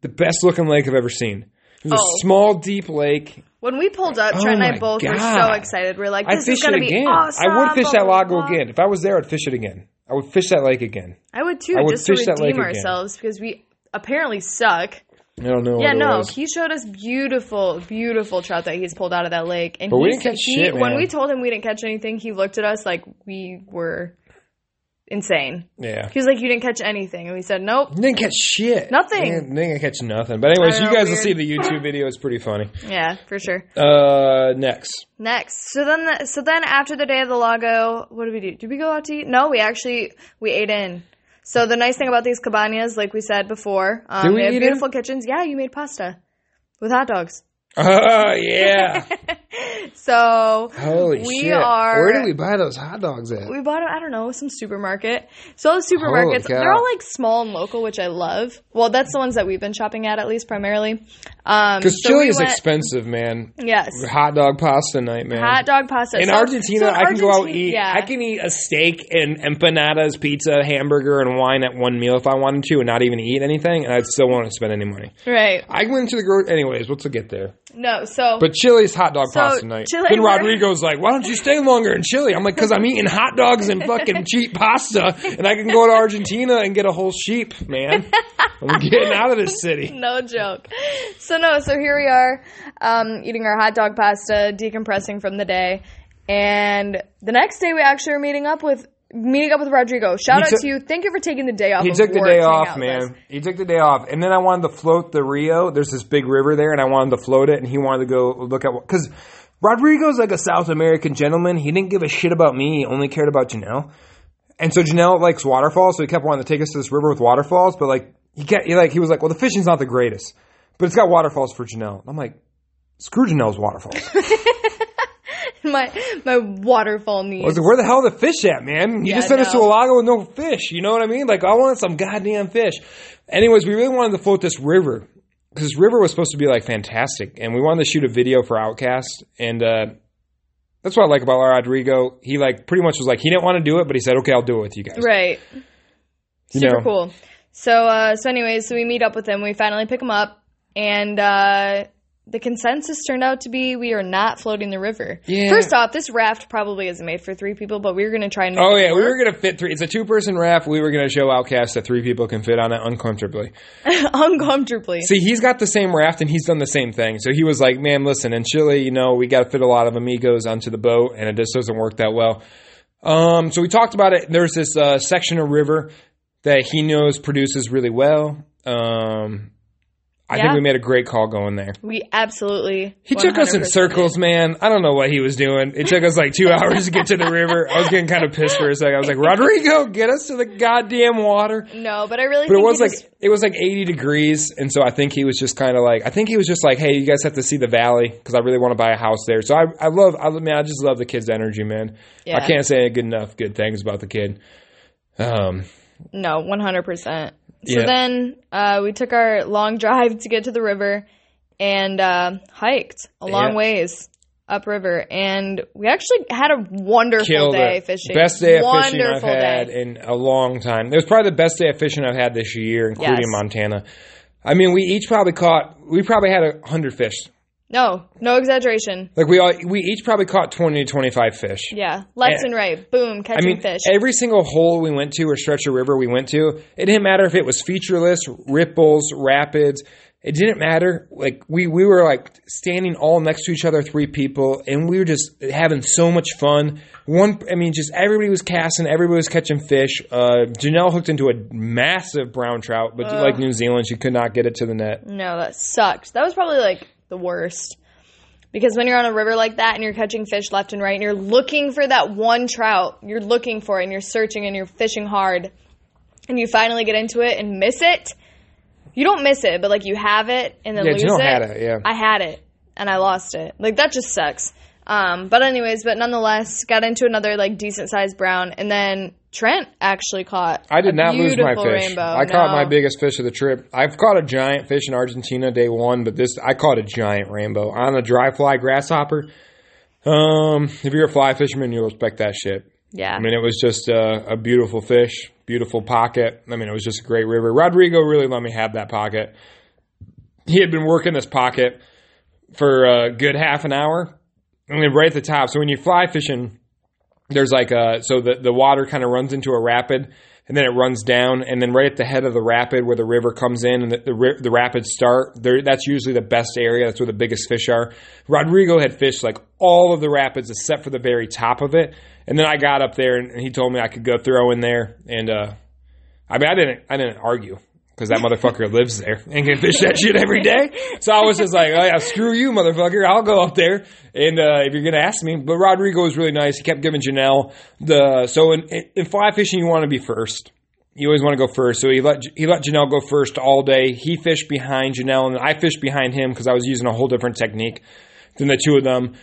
the best looking lake I've ever seen. It was oh. a small, deep lake. When we pulled up, Trent oh and I both God. were so excited. We were like, this I'd is going to be again. awesome. I would fish that Lago blah. again. If I was there, I'd fish it again. I would fish that lake again. I would too, I would just fish to redeem ourselves again. Because we apparently suck. I don't know. Yeah, no, was. he showed us beautiful, beautiful trout that he's pulled out of that lake, and but we didn't catch he, shit. Man. When we told him we didn't catch anything, he looked at us like we were insane. Yeah, he was like, "You didn't catch anything," and we said, "Nope, you didn't catch shit, nothing." Didn't, didn't catch nothing. But anyways, you know, guys weird. will see the YouTube video. It's pretty funny. Yeah, for sure. Uh, next. Next. So then, the, so then after the day of the Lago, what did we do? Did we go out to eat? No, we actually, we ate in. So the nice thing about these cabañas, like we said before, um, did we they have eat beautiful in? kitchens. Yeah, you made pasta with hot dogs. Oh, yeah. So Holy we shit. are. Where did we buy those hot dogs at? We bought, I don't know, some supermarket. So the supermarkets, they're all like small and local, which I love. Well, that's the ones that we've been shopping at, at least primarily. Because um, so Chile we is went, expensive, man. Yes. Hot dog pasta night, man. Hot dog pasta. In so, Argentina, so in I Argentina, can go out and eat. Yeah. I can eat a steak and empanadas, pizza, hamburger, and wine at one meal if I wanted to and not even eat anything. And I still won't spend any money. Right. I went to the grocery. Anyways, what's the get there? No, so. But Chile's hot dog so, pasta. Tonight. Chile, then Rodrigo's like, why don't you stay longer in Chile? I'm like, because I'm eating hot dogs and fucking cheap pasta, and I can go to Argentina and get a whole sheep, man. I'm getting out of this city. No joke. So, no, so here we are um, eating our hot dog pasta, decompressing from the day, and the next day we actually are meeting up with Meeting up with Rodrigo. Shout he out took, to you. Thank you for taking the day off. He took the day off, man. He took the day off. And then I wanted to float the Rio. There's this big river there, and I wanted to float it, and he wanted to go look at what. Because Rodrigo's like a South American gentleman. He didn't give a shit about me. He only cared about Janelle. And so Janelle likes waterfalls, so he kept wanting to take us to this river with waterfalls. But, like, he, kept, he, like, he was like, well, the fishing's not the greatest, but it's got waterfalls for Janelle. And I'm like, screw Janelle's waterfalls. My my waterfall needs. I was like, where the hell are the fish at, man? You yeah, just sent no. us to a Lago with no fish. You know what I mean? Like, I want some goddamn fish. Anyways, we really wanted to float this river because this river was supposed to be, like, fantastic. And we wanted to shoot a video for Outcast. And uh, that's what I like about Rodrigo. He, like, pretty much was like, he didn't want to do it, but he said, okay, I'll do it with you guys. Right. You Super know. cool. So, uh, so anyways, so we meet up with him. We finally pick him up. And uh the consensus turned out to be we are not floating the river. Yeah. First off, this raft probably isn't made for three people, but we were going to try and make Oh, it yeah. work. We were going to fit three. It's a two-person raft. We were going to show Outcast that three people can fit on it uncomfortably. uncomfortably. See, he's got the same raft, and he's done the same thing. So he was like, man, listen, in Chile, you know, we got to fit a lot of amigos onto the boat, and it just doesn't work that well. Um, so we talked about it. There's this uh, section of river that he knows produces really well. Um I yeah. think we made a great call going there. We absolutely He took us in circles, man. I don't know what he was doing. It took us like two hours to get to the river. I was getting kind of pissed for a second. I was like, Rodrigo, get us to the goddamn water. No, but I really but think it was like just... it was like eighty degrees, and so I think he was just kind of like I think he was just like, hey, you guys have to see the valley because I really want to buy a house there. So I I love I man, I just love the kid's energy, man. Yeah. I can't say good enough good things about the kid. Um No, one hundred percent. So yeah. then uh, we took our long drive to get to the river and uh, hiked a long yeah. ways upriver. And we actually had a wonderful Killed day it. fishing. Best day of wonderful fishing I've had day. in a long time. It was probably the best day of fishing I've had this year, including yes. Montana. I mean, we each probably caught – we probably had one hundred fish. No, no exaggeration. Like, we all, we each probably caught twenty to twenty-five fish. Yeah, left and, and right, boom, catching I mean, fish. Every single hole we went to or stretch of river we went to, it didn't matter if it was featureless, ripples, rapids. It didn't matter. Like, we, we were, like, standing all next to each other, three people, and we were just having so much fun. One, I mean, just everybody was casting, everybody was catching fish. Uh, Janelle hooked into a massive brown trout, but Ugh. like New Zealand, she could not get it to the net. No, that sucked. That was probably, like... the worst, because when you're on a river like that and you're catching fish left and right and you're looking for that one trout, you're looking for it and you're searching and you're fishing hard, and you finally get into it and miss it. You don't miss it, but like you have it and then yeah, lose it. Had it yeah. I had it and I lost it. Like that just sucks. Um, but anyways, but nonetheless, got into another like decent sized brown, and then Trent actually caught. I did not lose my fish. Rainbow. I no. caught my biggest fish of the trip. I've caught a giant fish in Argentina day one, but this I caught a giant rainbow on a dry fly grasshopper. Um, if you're a fly fisherman, you'll respect that shit. Yeah. I mean, it was just a, a beautiful fish, beautiful pocket. I mean, it was just a great river. Rodrigo really let me have that pocket. He had been working this pocket for a good half an hour. I mean, right at the top. So when you're fly fishing, there's like a – so the, the water kind of runs into a rapid, and then it runs down. And then right at the head of the rapid where the river comes in and the the, the rapids start, that's usually the best area. That's where the biggest fish are. Rodrigo had fished like all of the rapids except for the very top of it. And then I got up there, and he told me I could go throw in there. And uh, I mean, I didn't, I didn't argue. Because that motherfucker lives there and can fish that shit every day. So I was just like, oh, yeah, screw you, motherfucker. I'll go up there and uh, if you're going to ask me. But Rodrigo was really nice. He kept giving Janelle the – so in, in fly fishing, you want to be first. You always want to go first. So he let he let Janelle go first all day. He fished behind Janelle, and I fished behind him because I was using a whole different technique than the two of them.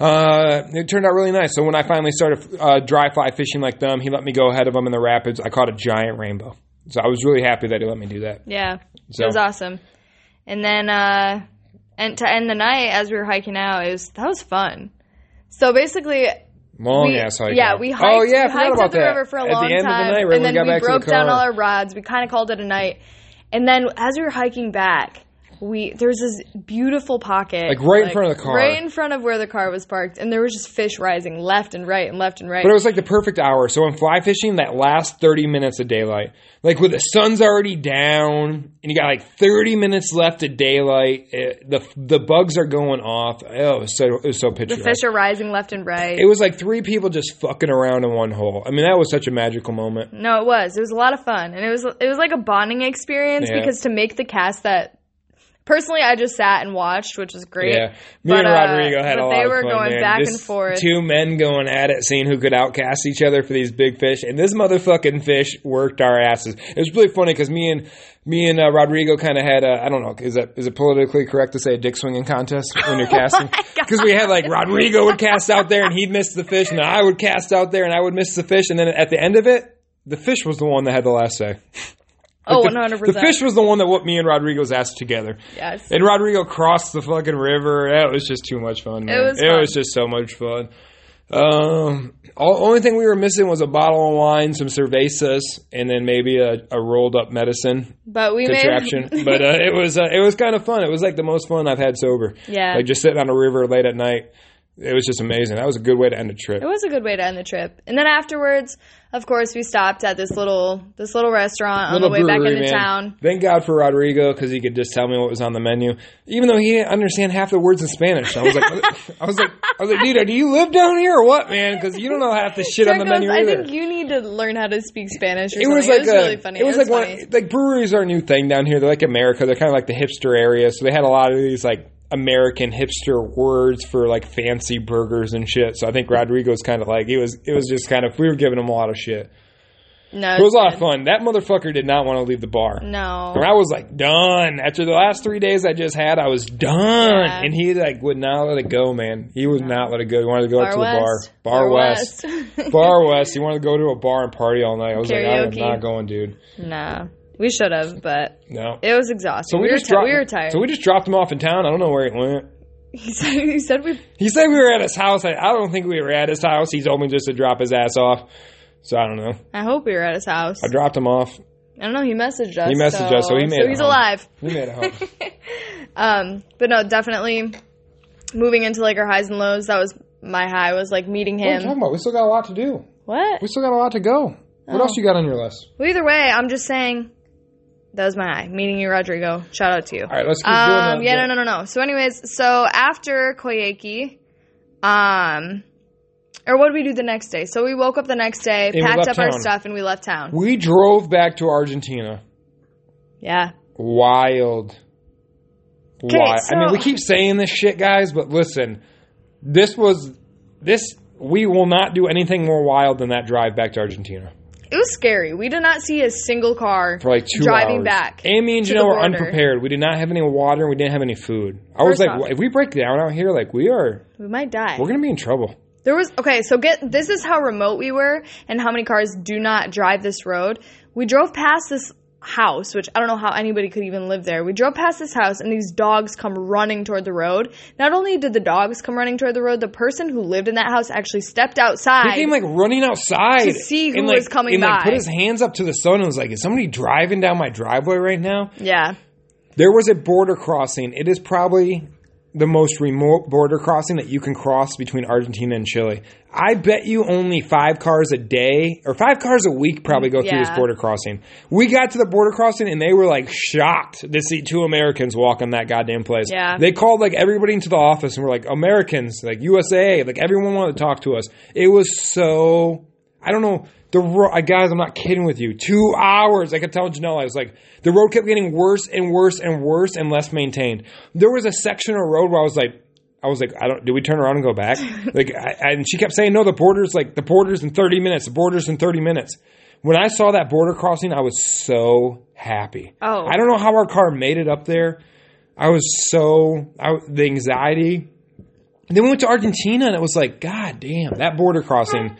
Uh, it turned out really nice. So when I finally started uh, dry fly fishing like them, he let me go ahead of him in the rapids. I caught a giant rainbow. So I was really happy that he let me do that. Yeah, so. It was awesome. And then uh, and to end the night, as we were hiking out, it was that was fun. So basically, long ass hike. Yeah, we hiked, oh, yeah, we hiked up the that. river for a At long the end time, of the night, right, and then we, got we back broke to the car. down all our rods. We kind of called it a night. And then as we were hiking back, we there was this beautiful pocket, like right like, in front of the car, right in front of where the car was parked, and there was just fish rising left and right and left and right. But it was like the perfect hour. So in fly fishing, that last thirty minutes of daylight, like when the sun's already down and you got like thirty minutes left of daylight, it, the the bugs are going off. Oh, it was so it was so picturesque. The fish are rising left and right. It was like three people just fucking around in one hole. I mean, that was such a magical moment. No, it was. It was a lot of fun, and it was it was like a bonding experience yeah. because to make the cast that. Personally, I just sat and watched, which was great. Yeah, me but, and Rodrigo uh, had a lot of fun. But they were going man. back just and forth. Two men going at it, seeing who could outcast each other for these big fish. And this motherfucking fish worked our asses. It was really funny because me and me and uh, Rodrigo kind of had a, I don't know, is that is it politically correct to say a dick swinging contest when you're casting? Because oh we had like Rodrigo would cast out there and he'd miss the fish, and I would cast out there and I would miss the fish. And then at the end of it, the fish was the one that had the last say. Like oh, the, one hundred percent. The fish was the one that what me and Rodrigo's asked together. Yes. And Rodrigo crossed the fucking river. It was just too much fun, man. It was, it fun. was just so much fun. Um, all, only thing we were missing was a bottle of wine, some cervezas, and then maybe a, a rolled-up medicine but we contraption. Made... but uh, it was uh, it was kind of fun. It was like the most fun I've had sober. Yeah. Like just sitting on a river late at night. It was just amazing. That was a good way to end the trip. It was a good way to end the trip. And then afterwards, of course, we stopped at this little this little restaurant little on the way brewery, back into man. town. Thank God for Rodrigo, because he could just tell me what was on the menu, even though he didn't understand half the words in Spanish. I was like, I was like, I was like, dude, do you live down here or what, man? Because you don't know half the shit Trent on the menu goes, either. I think you need to learn how to speak Spanish. Or it, was like it was like really funny. It was, it was like funny. One, like breweries are a new thing down here. They're like America. They're kind of like the hipster area. So they had a lot of these like American hipster words for like fancy burgers and shit. So I think Rodrigo's kind of like, it was it was just kind of, we were giving him a lot of shit. No, it was a lot of fun. That motherfucker did not want to leave the bar. No. And I was like done. After the last three days I just had, I was done. Yeah. And he like would not let it go, man. He would no. not let it go. He wanted to go bar up to west. the bar. Bar, bar West. West. Bar West. He wanted to go to a bar and party all night. I was Karaoke. like, I'm not going, dude. No. We should have, but no. It was exhausting. So we, we, were just t- dropped, we were tired. So we just dropped him off in town. I don't know where it went. He said, he said we He said we were at his house. I, I don't think we were at his house. He told me just to drop his ass off. So I don't know. I hope we were at his house. I dropped him off. I don't know. He messaged us. He messaged so, us, so he made so it he's home. alive. He made it home. um, but no, definitely moving into like our highs and lows. That was my high, was like meeting him. What are you talking about? We still got a lot to do. What? We still got a lot to go. Oh. What else you got on your list? Well, either way, I'm just saying... That was my eye. Meeting you, Rodrigo. Shout out to you. All right, let's keep doing um, that. Yeah, no, no, no, no. So anyways, so after Coyhaique, um, or what did we do the next day? So we woke up the next day, and packed up town. our stuff, and we left town. We drove back to Argentina. Yeah. Wild. Wild. So- I mean, we keep saying this shit, guys, but listen, this was, this, we will not do anything more wild than that drive back to Argentina. It was scary. We did not see a single car for like two driving hours. back. Amy and Janelle were unprepared. We did not have any water and we didn't have any food. I First was like, off, if we break down out here, like we are... We might die. We're going to be in trouble. There was... Okay, so get this is how remote we were and how many cars do not drive this road. We drove past this house, which I don't know how anybody could even live there. We drove past this house and these dogs come running toward the road. Not only did the dogs come running toward the road, the person who lived in that house actually stepped outside. He came like running outside to see who and, like, was coming and, by. And like put his hands up to the sun and was like, "Is somebody driving down my driveway right now?" Yeah. There was a border crossing. It is probably the most remote border crossing that you can cross between Argentina and Chile. I bet you only five cars a day or five cars a week probably go yeah. through this border crossing. We got to the border crossing and they were like shocked to see two Americans walk on that goddamn place. Yeah. They called like everybody into the office and were like, Americans, like U S A, like everyone wanted to talk to us. It was so, I don't know. The ro- Guys, I'm not kidding with you. Two hours. I could tell Janelle, I was like, the road kept getting worse and worse and worse and less maintained. There was a section of road where I was like, I was like, I don't, do we turn around and go back? Like, I, I, and she kept saying, no, the border's like, the border's in thirty minutes, the border's in thirty minutes. When I saw that border crossing, I was so happy. Oh. I don't know how our car made it up there. I was so, I, the anxiety. And then we went to Argentina and it was like, God damn, that border crossing.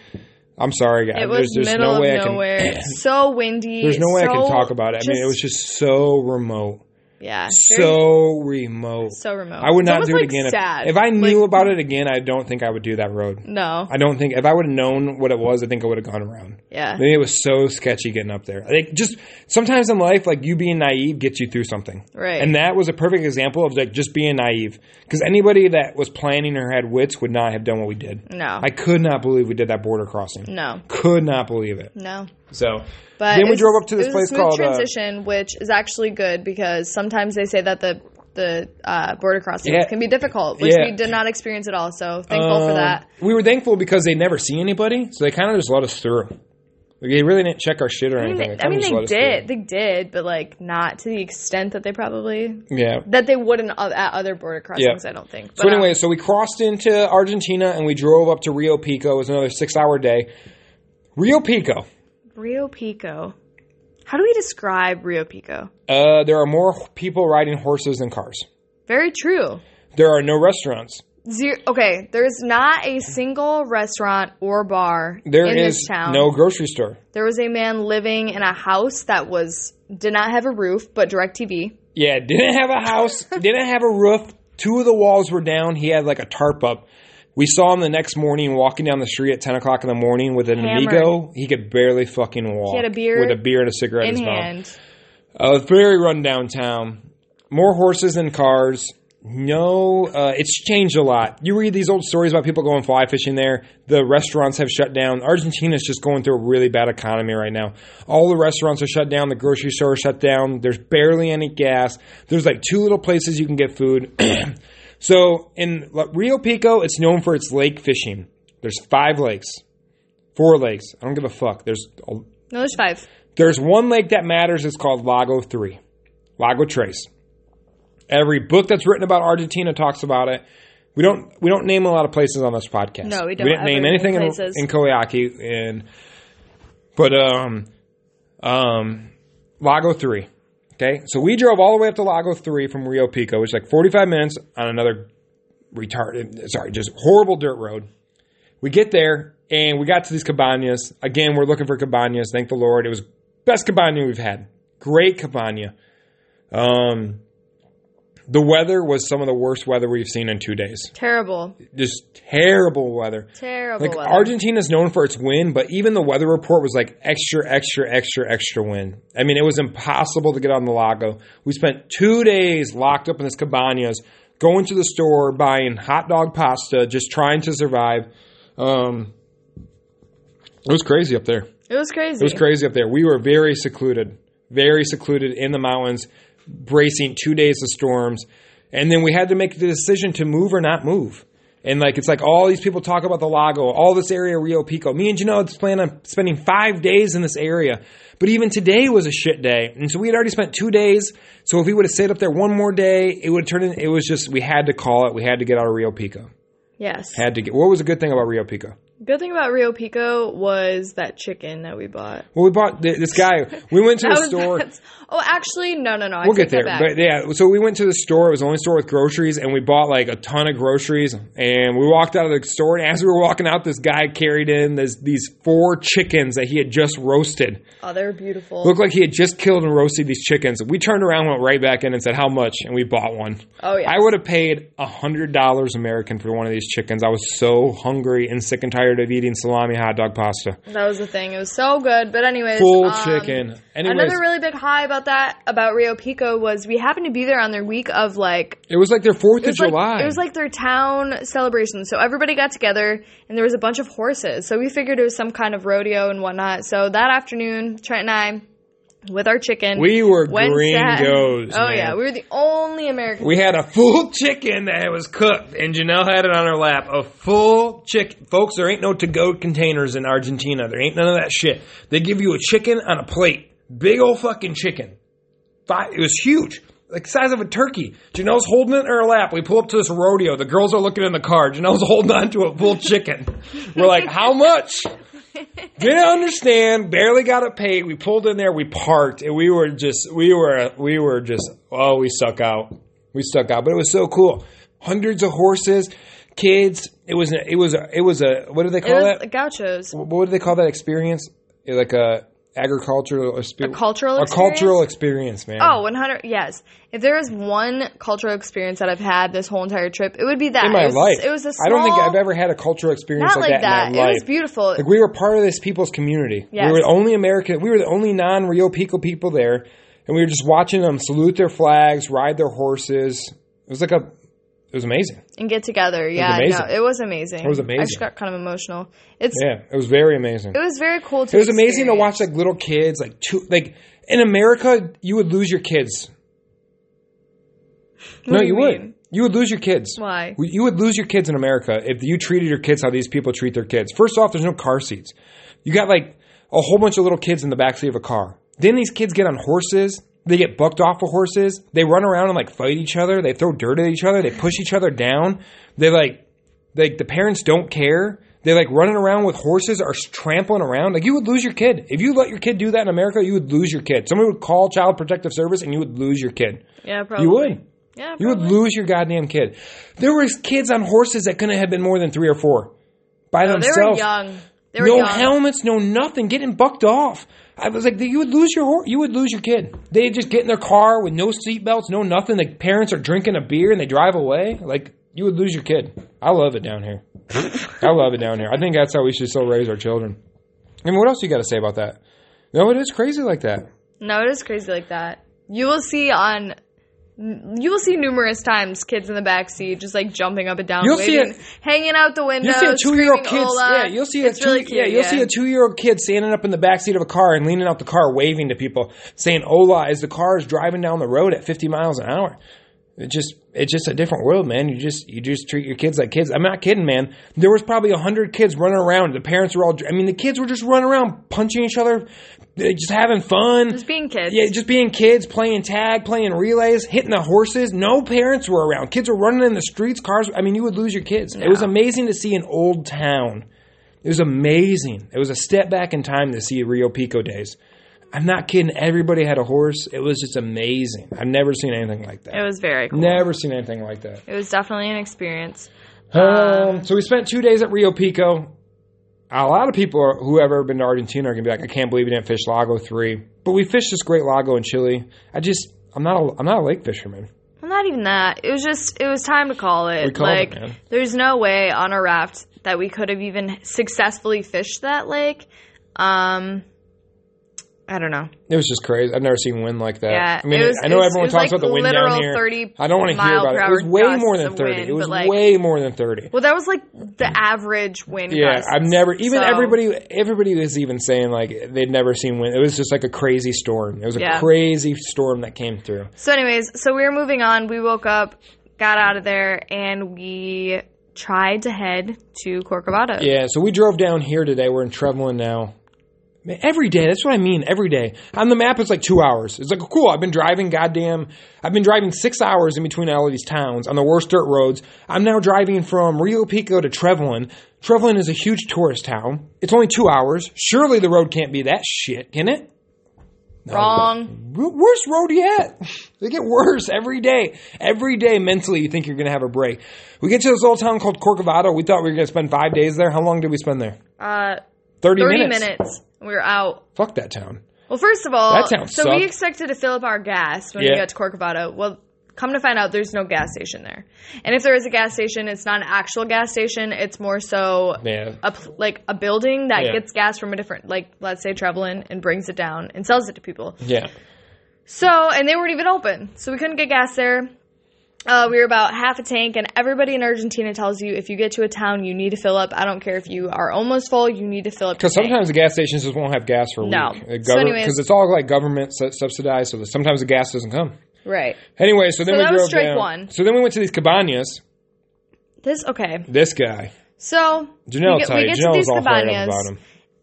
I'm sorry, guys. It was there's, there's middle no way of nowhere. I can, so windy. There's no way so I can talk about it. I just, mean, it was just so remote. Yeah. So remote. So remote. I would it's not do it like again. Sad. If, if I knew like, about it again, I don't think I would do that road. No. I don't think. If I would have known what it was, I think I would have gone around. Yeah. I mean, it was so sketchy getting up there. Like, just sometimes in life, like you being naive gets you through something. Right. And that was a perfect example of like just being naive. Because anybody that was planning or had wits would not have done what we did. No. I could not believe we did that border crossing. No. Could not believe it. No. So but then we was, drove up to this place called... It was a smooth transition, uh, which is actually good because sometimes they say that the the uh, border crossings yeah, can be difficult, which yeah. we did not experience at all. So thankful um, for that. We were thankful because they never see anybody, so they kind of just let us through. Like, they really didn't check our shit or I mean, anything. They, I mean, they did. They did, but like not to the extent that they probably... Yeah. That they wouldn't at other border crossings, yeah. I don't think. But, so anyway, um, so we crossed into Argentina and we drove up to Rio Pico. It was another six-hour day. Rio Pico... Rio Pico. How do we describe Rio Pico? Uh, there are more people riding horses than cars. Very true. There are no restaurants. Zero, okay, there's not a single restaurant or bar there in this town. There is no grocery store. There was a man living in a house that was did not have a roof, but DirecTV. Yeah, didn't have a house, didn't have a roof. Two of the walls were down. He had like a tarp up. We saw him the next morning walking down the street at ten o'clock in the morning with an Hammered. amigo. He could barely fucking walk. He had a beer. With a beer and a cigarette in his hand. mouth. A uh, very run down town. More horses than cars. No, uh, it's changed a lot. You read these old stories about people going fly fishing there. The restaurants have shut down. Argentina's just going through a really bad economy right now. All the restaurants are shut down. The grocery store is shut down. There's barely any gas. There's like two little places you can get food. So in Rio Pico, it's known for its lake fishing. There's five lakes. Four lakes. I don't give a fuck. There's a, no, there's five. There's one lake that matters. It's called Lago Tres. Lago Tres. Every book that's written about Argentina talks about it. We don't we don't name a lot of places on this podcast. No, we don't. We didn't name anything in, in Coyhaique. And, but um, um, Lago Tres. Okay, so we drove all the way up to Lago Tres from Rio Pico, which is like forty-five minutes on another retarded, sorry, just horrible dirt road. We get there and we got to these cabañas. Again, we're looking for cabañas. Thank the Lord, it was best cabaña we've had. Great cabaña. Um. The weather was some of the worst weather we've seen in two days. Terrible. Just terrible weather. Terrible like, weather. Argentina's known for its wind, but even the weather report was like extra, extra, extra, extra wind. I mean, it was impossible to get on the Lago. We spent two days locked up in this cabañas, going to the store, buying hot dog pasta, just trying to survive. Um, it was crazy up there. It was crazy. It was crazy up there. We were very secluded, very secluded in the mountains. Bracing two days of storms, and then we had to make the decision to move or not move. And like it's like all these people talk about the Lago, all this area Rio Pico. Me and Janelle had planned on spending five days in this area, but even today was a shit day, and so we had already spent two days. So if we would have stayed up there one more day, it would turn in. It was just we had to call it. We had to get out of Rio Pico. Yes, had to get. What was a good thing about Rio Pico? Good thing about Rio Pico was that chicken that we bought. Well, we bought th- this guy. We went to the was, store. Oh, actually, no, no, no. I we'll get there. But yeah, so we went to the store. It was the only store with groceries, and we bought like a ton of groceries. And we walked out of the store, and as we were walking out, this guy carried in this, these four chickens that he had just roasted. Oh, they were beautiful. Looked like he had just killed and roasted these chickens. We turned around, went right back in, and said, "How much?" And we bought one. Oh yeah. I would have paid a hundred dollars American for one of these chickens. I was so hungry and sick and tired of eating salami hot dog pasta. That was the thing. It was so good. But anyways. Full um, chicken. Anyways, another really big high about that, about Rio Pico, was we happened to be there on their week of like. It was like their fourth of July. Like, it was like their town celebration. So everybody got together and there was a bunch of horses. So we figured it was some kind of rodeo and whatnot. So that afternoon, Trent and I, with our chicken. We were gringos. Oh, man. Yeah. We were the only Americans. We had a full chicken that was cooked, and Janelle had it on her lap. A full chicken. Folks, there ain't no to-go containers in Argentina. There ain't none of that shit. They give you a chicken on a plate. Big old fucking chicken. It was huge. Like the size of a turkey. Janelle's holding it in her lap. We pull up to this rodeo. The girls are looking in the car. Janelle's holding on to a full chicken. We're like, how much? Didn't understand. Barely got it paid. We pulled in there. We parked, and we were just, we were, we were just. Oh, we stuck out. We stuck out, but it was so cool. Hundreds of horses, kids. It was, it was, it was a. What do they call it? It was gauchos. What do they call that experience? Like a agricultural experience. A cultural experience. A cultural experience, man. Oh, one hundred. Yes. If there was one cultural experience that I've had this whole entire trip, it would be that. In my it was, life. It was a small, I don't think I've ever had a cultural experience like, like that, that in my life. It was beautiful. Like we were part of this people's community. Yes. We were the only American. We were the only non-Rio Pico people there, and we were just watching them salute their flags, ride their horses. It was like a – it was amazing. And get together. Yeah, it was amazing. No, it was amazing. It was amazing. I just got kind of emotional. It's Yeah, it was very amazing. It was very cool to It was experience. Amazing to watch like little kids. Like two, like in America, you would lose your kids. What no, you, you would. You would lose your kids. Why? You would lose your kids in America if you treated your kids how these people treat their kids. First off, there's no car seats. You got like a whole bunch of little kids in the backseat of a car. Then these kids get on horses. They get bucked off of horses. They run around and like fight each other. They throw dirt at each other. They push each other down. They like, like the parents don't care. They like running around with horses or trampling around. Like you would lose your kid. If you let your kid do that in America, you would lose your kid. Somebody would call Child Protective Service and you would lose your kid. Yeah, probably. You would. Yeah, you would lose your goddamn kid. There were kids on horses that couldn't have been more than three or four by no, themselves. They were young. They were no young. Helmets, no nothing. Getting bucked off. I was like, you would lose your horse. You would lose your kid. They just get in their car with no seatbelts, no nothing. The parents are drinking a beer and they drive away. Like you would lose your kid. I love it down here. I love it down here. I think that's how we should still raise our children. I mean, what else you got to say about that? No, it is crazy like that. No, it is crazy like that. You will see on. You will see numerous times kids in the backseat just like jumping up and down, you'll waving, see a, hanging out the window, you'll see a two-year-old kid, yeah, you'll see a two, really cute, yeah, you'll yeah. see a two-year-old kid standing up in the backseat of a car and leaning out the car, waving to people, saying "Hola" as the car is driving down the road at fifty miles an hour. It just it's just a different world, man. You just you just treat your kids like kids. I'm not kidding, man. There was probably a hundred kids running around. The parents were all. I mean, the kids were just running around, punching each other, just having fun, just being kids. Yeah, just being kids, playing tag, playing relays, hitting the horses. No parents were around. Kids were running in the streets. Cars. I mean, you would lose your kids. Yeah. It was amazing to see an old town. It was amazing. It was a step back in time to see Rio Pico days. I'm not kidding. Everybody had a horse. It was just amazing. I've never seen anything like that. It was very cool. Never seen anything like that. It was definitely an experience. Um, um, so we spent two days at Rio Pico. A lot of people who have ever been to Argentina are going to be like, I can't believe you didn't fish Lago Three. But we fished this great lago in Chile. I just, I'm not a, I'm not a lake fisherman. Well, not even that. It was just, it was time to call it. We called like, it, man. There's no way on a raft that we could have even successfully fished that lake. Um... I don't know. It was just crazy. I've never seen wind like that. Yeah, I mean, was, I know was, everyone talks like about the wind down here. thirty I don't want to hear about it. It was way more than thirty. Wind, it was like, way more than thirty. Well, that was like the average wind. Yeah, gusts. I've never. Even so, everybody, everybody was even saying like they'd never seen wind. It was just like a crazy storm. It was a yeah. crazy storm that came through. So, anyways, so we were moving on. We woke up, got out of there, and we tried to head to Corcovado. Yeah, so we drove down here today. We're in Trevelin now. Man, every day. That's what I mean. Every day. On the map, it's like two hours. It's like, cool, I've been driving goddamn... I've been driving six hours in between all of these towns on the worst dirt roads. I'm now driving from Rio Pico to Trevelin. Trevelin is a huge tourist town. It's only two hours. Surely the road can't be that shit, can it? No, wrong. Worst road yet. They get worse every day. Every day, mentally, you think you're going to have a break. We get to this little town called Corcovado. We thought we were going to spend five days there. How long did we spend there? Uh, thirty minutes. thirty minutes. We were out. Fuck that town. Well, first of all, that town so sucked. We expected to fill up our gas when yeah. we got to Corcovado. Well, come to find out, there's no gas station there. And if there is a gas station, it's not an actual gas station. It's more so yeah. a, like a building that yeah. gets gas from a different, like let's say Trevelin, and brings it down and sells it to people. Yeah. So, and they weren't even open. So we couldn't get gas there. Uh, we were about half a tank, and everybody in Argentina tells you if you get to a town, you need to fill up. I don't care if you are almost full, you need to fill up. Because sometimes tank. The gas stations just won't have gas for a no. week. Because so it's all like government subsidized, so that sometimes the gas doesn't come. Right. Anyway, so then so we that drove was strike down. One. So then we went to these cabañas. This, okay. This guy. So Janelle we get, we get to these cabañas,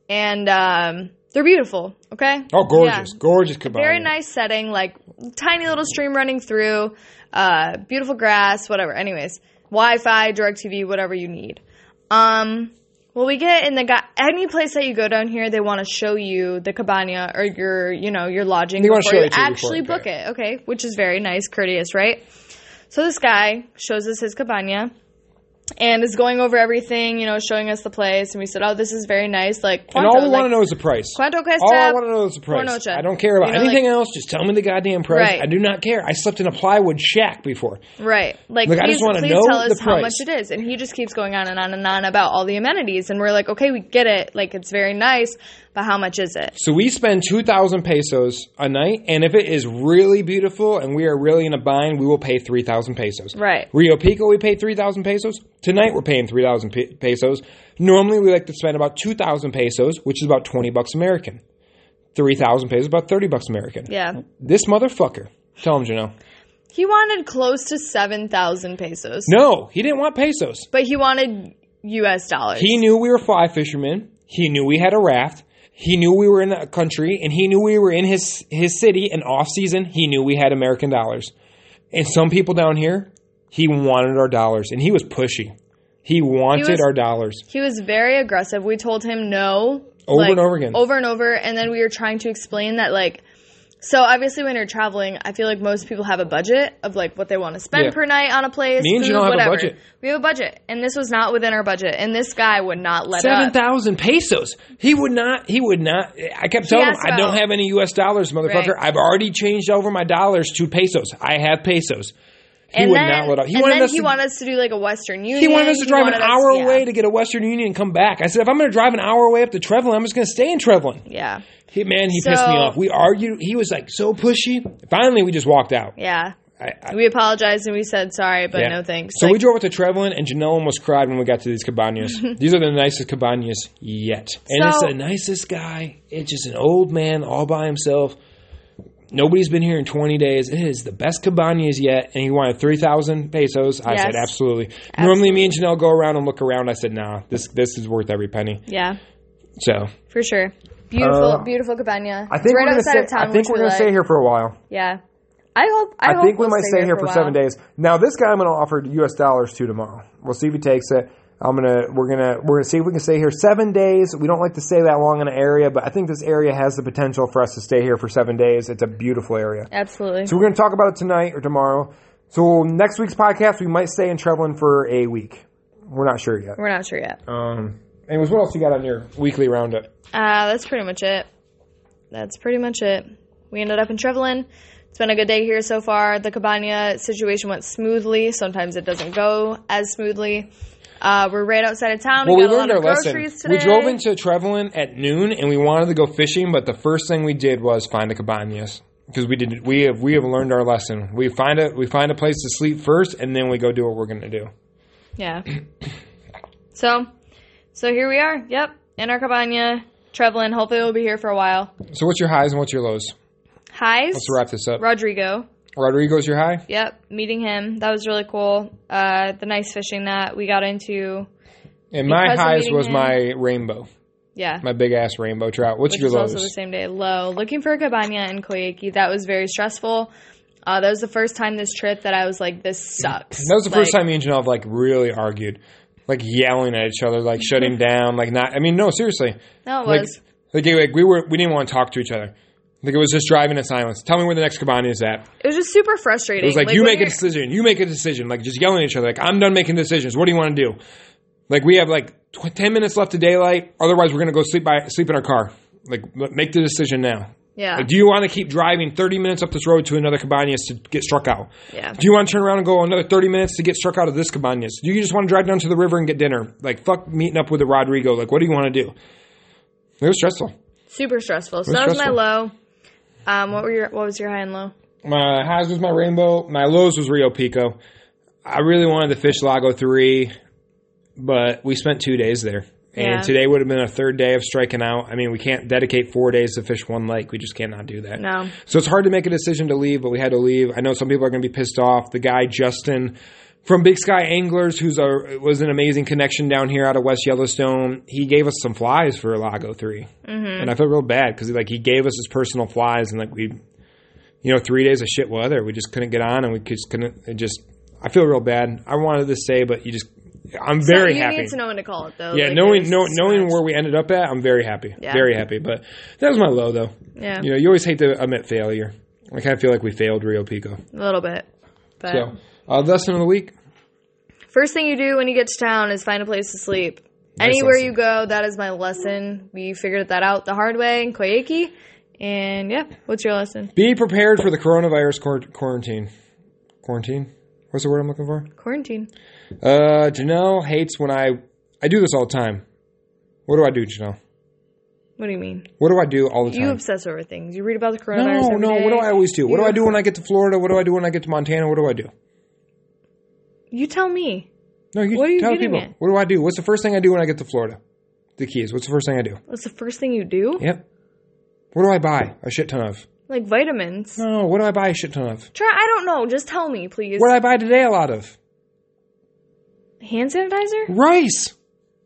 and um, they're beautiful, okay? Oh, gorgeous. Yeah. Gorgeous cabañas. Very nice setting, like tiny little stream running through. Uh, beautiful grass, whatever. Anyways, Wi-Fi, DirecTV, whatever you need. Um, well, we get in the guy. Any place that you go down here, they want to show you the cabana or your, you know, your lodging they before show you it actually before book it. Okay, which is very nice, courteous, right? So this guy shows us his cabana and is going over everything, you know, showing us the place. And we said, oh, this is very nice. Like, Quanto, and all we like, want to know is the price. Quanto cuesta? All I want to know is the price. I don't care about you know, anything like, else. Just tell me the goddamn price. Right. I do not care. I slept in a plywood shack before. Right. Like, like please, I just want to know tell us the price. How much it is. And he just keeps going on and on and on about all the amenities. And we're like, okay, we get it. Like, it's very nice. But how much is it? So we spend two thousand pesos a night. And if it is really beautiful and we are really in a bind, we will pay three thousand pesos. Right. Rio Pico, we paid three thousand pesos. Tonight, we're paying three thousand pe- pesos. Normally, we like to spend about two thousand pesos, which is about twenty bucks American. three thousand pesos, about thirty bucks American. Yeah. This motherfucker. Tell him, Janelle. He wanted close to seven thousand pesos. No, he didn't want pesos. But he wanted U S dollars. He knew we were fly fishermen. He knew we had a raft. He knew we were in a country, and he knew we were in his his city, and off-season, he knew we had American dollars. And some people down here, he wanted our dollars, and he was pushy. He wanted he was, our dollars. He was very aggressive. We told him no. Over like, and over again. Over and over, and then we were trying to explain that, like, so obviously when you're traveling, I feel like most people have a budget of, like, what they want to spend yeah. per night on a place. Me and you don't have whatever. A budget. We have a budget, and this was not within our budget, and this guy would not let seven, up. seven thousand pesos. He would not, he would not, I kept telling him, about, I don't have any U S dollars, motherfucker. Right. I've already changed over my dollars to pesos. I have pesos. He and would then, not let up. He and wanted then us he to, wanted us to do like a Western Union. He wanted us to drive an hour us, yeah. away to get a Western Union and come back. I said, if I'm going to drive an hour away up to Trevelin, I'm just going to stay in Trevelin. Yeah. He, man, he so, pissed me off. We argued. He was like so pushy. Finally, we just walked out. Yeah. I, I, we apologized and we said sorry, but yeah. no thanks. So like, we drove up to Trevelin, and Janelle almost cried when we got to these cabañas. These are the nicest cabañas yet. And so, it's the nicest guy. It's just an old man all by himself. Nobody's been here in twenty days. It is the best cabañas yet. And he wanted three thousand pesos. I yes. said, absolutely. absolutely. Normally me and Janelle go around and look around. I said, nah, this this is worth every penny. Yeah. So. For sure. Beautiful, uh, beautiful cabaña. I think it's right we're outside gonna stay, of town. I think we're going like, to stay here for a while. Yeah. I hope. I, I hope think we we'll might stay, stay here for, for seven days. Now, this guy I'm going to offer U S dollars to tomorrow. We'll see if he takes it. I'm gonna. We're gonna. We're gonna see if we can stay here seven days. We don't like to stay that long in an area, but I think this area has the potential for us to stay here for seven days. It's a beautiful area. Absolutely. So we're gonna talk about it tonight or tomorrow. So next week's podcast, we might stay in Trevelin for a week. We're not sure yet. We're not sure yet. Um. Anyways, what else you got on your weekly roundup? Uh, that's pretty much it. That's pretty much it. We ended up in Trevelin. It's been a good day here so far. The cabaña situation went smoothly. Sometimes it doesn't go as smoothly. Uh, we're right outside of town. Well, we, got we learned a lot our of groceries lesson. Today. We drove into Trevelin at noon, and we wanted to go fishing, but the first thing we did was find a cabañas because we did. We have we have learned our lesson. We find a we find a place to sleep first, and then we go do what we're going to do. Yeah. so, so here we are. Yep, in our cabaña, Trevelin. Hopefully, we'll be here for a while. So, what's your highs and what's your lows? Highs. Let's wrap this up. Rodrigo. Rodrigo's your high? Yep. Meeting him. That was really cool. Uh, the nice fishing that we got into. And my highs was him. my rainbow. Yeah. My big ass rainbow trout. What's Which your lows? Also the same day. Low. Looking for a cabana in Coyhaique. That was very stressful. Uh, that was the first time this trip that I was like, this sucks. That was the like, first time me and Janelle have like really argued. Like yelling at each other, like shut him down, like not I mean, no, seriously. No, it like, was. Like, like we were we didn't want to talk to each other. Like, it was just driving in silence. Tell me where the next cabana is at. It was just super frustrating. It was like, like you make a decision. You make a decision. Like, just yelling at each other. Like, I'm done making decisions. What do you want to do? Like, we have, like, ten minutes left to daylight. Otherwise, we're going to go sleep by sleep in our car. Like, make the decision now. Yeah. Like, do you want to keep driving thirty minutes up this road to another cabañas to get struck out? Yeah. Do you want to turn around and go another thirty minutes to get struck out of this cabañas? Do you just want to drive down to the river and get dinner? Like, fuck meeting up with a Rodrigo. Like, what do you want to do? It was stressful. Super stressful. So that was my low. Um, what were your what was your high and low? My highs was my rainbow. My lows was Rio Pico. I really wanted to fish Lago Tres, but we spent two days there, and yeah. today would have been a third day of striking out. I mean, we can't dedicate four days to fish one lake. We just cannot do that. No. So it's hard to make a decision to leave, but we had to leave. I know some people are going to be pissed off. The guy Justin from Big Sky Anglers, who's a was an amazing connection down here out of West Yellowstone, he gave us some flies for Lago Tres, mm-hmm. and I felt real bad because like he gave us his personal flies, and like we, you know, three days of shit weather, we just couldn't get on, and we just couldn't. It just, I feel real bad. I wanted to say, but you just, I'm so very you happy. You need to know when to call it though. Yeah, like, knowing know, knowing where we ended up at, I'm very happy, yeah. very happy. But that was my low though. Yeah, you know, you always hate to admit failure. I kind of feel like we failed Rio Pico a little bit, but. So, Uh, lesson of the week. First thing you do when you get to town is find a place to sleep. Nice Anywhere lesson. You go, that is my lesson. We figured that out the hard way in Coyhaique. And, yeah, what's your lesson? Be prepared for the coronavirus cor- quarantine. Quarantine? What's the word I'm looking for? Quarantine. Uh, Janelle hates when I... I do this all the time. What do I do, Janelle? What do you mean? What do I do all the time? You obsess over things. You read about the coronavirus No, no, day. What do I always do? You what do obsess- I do when I get to Florida? What do I do when I get to Montana? What do I do? You tell me. No, you what are you tell people. At? What do I do? What's the first thing I do when I get to Florida? The keys. What's the first thing I do? What's the first thing you do? Yep. What do I buy? A shit ton of. Like vitamins. No, what do I buy a shit ton of? Try. I don't know. Just tell me, please. What do I buy today a lot of? Hand sanitizer? Rice.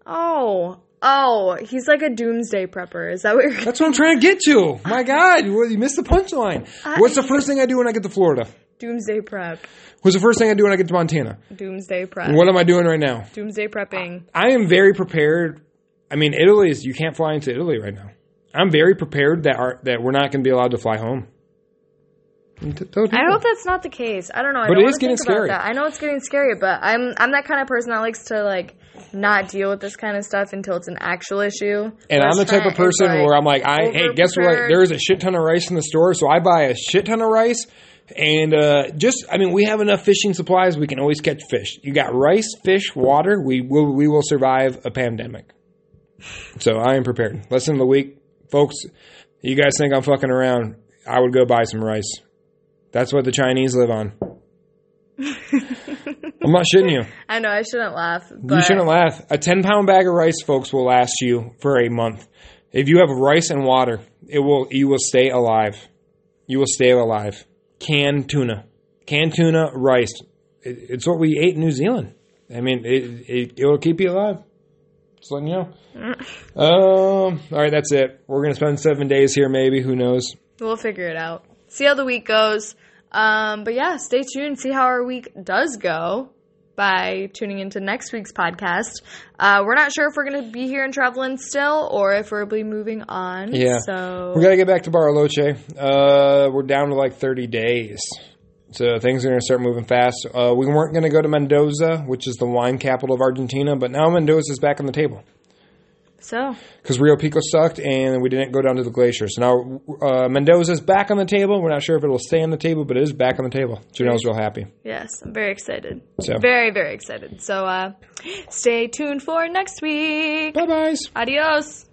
Oh. Oh. He's like a doomsday prepper. Is that what you're... That's what I'm trying to get to. My God. You missed the punchline. I... What's the first thing I do when I get to Florida? Doomsday prep. What's the first thing I do when I get to Montana? Doomsday prep. What am I doing right now? Doomsday prepping. I, I am very prepared. I mean, Italy is, you can't fly into Italy right now. I'm very prepared that our, that we're not going to be allowed to fly home. T- I hope that's not the case. I don't know. I but don't it is getting scary. That. I know it's getting scary, but I'm I'm that kind of person that likes to like not deal with this kind of stuff until it's an actual issue. And I'm the type of person like where I'm like, I hey, guess what? Like, there is a shit ton of rice in the store, so I buy a shit ton of rice. And uh, just, I mean, we have enough fishing supplies. We can always catch fish. You got rice, fish, water. We will we will survive a pandemic. So I am prepared. Lesson of the week. Folks, you guys think I'm fucking around. I would go buy some rice. That's what the Chinese live on. I'm not shitting you. I know. I shouldn't laugh. But... You shouldn't laugh. A ten-pound bag of rice, folks, will last you for a month. If you have rice and water, it will. you will stay alive. You will stay alive. Canned tuna. Canned tuna, rice. It, it's what we ate in New Zealand. I mean, it, it, it will keep you alive. Just letting you know. um, all right, that's it. We're going to spend seven days here maybe. Who knows? We'll figure it out. See how the week goes. Um, but yeah, stay tuned. See how our week does go by tuning into next week's podcast. Uh, we're not sure if we're going to be here in Trevelin still or if we're be moving on. Yeah. So we got to get back to Bariloche. Uh, we're down to like thirty days. So things are going to start moving fast. Uh, we weren't going to go to Mendoza, which is the wine capital of Argentina, but now Mendoza's back on the table. So. Because Rio Pico sucked, and we didn't go down to the glacier. So now uh, Mendoza's back on the table. We're not sure if it'll stay on the table, but it is back on the table. Janelle's real happy. Yes, I'm very excited. So. Very, very excited. So uh, stay tuned for next week. Bye-byes. Adios.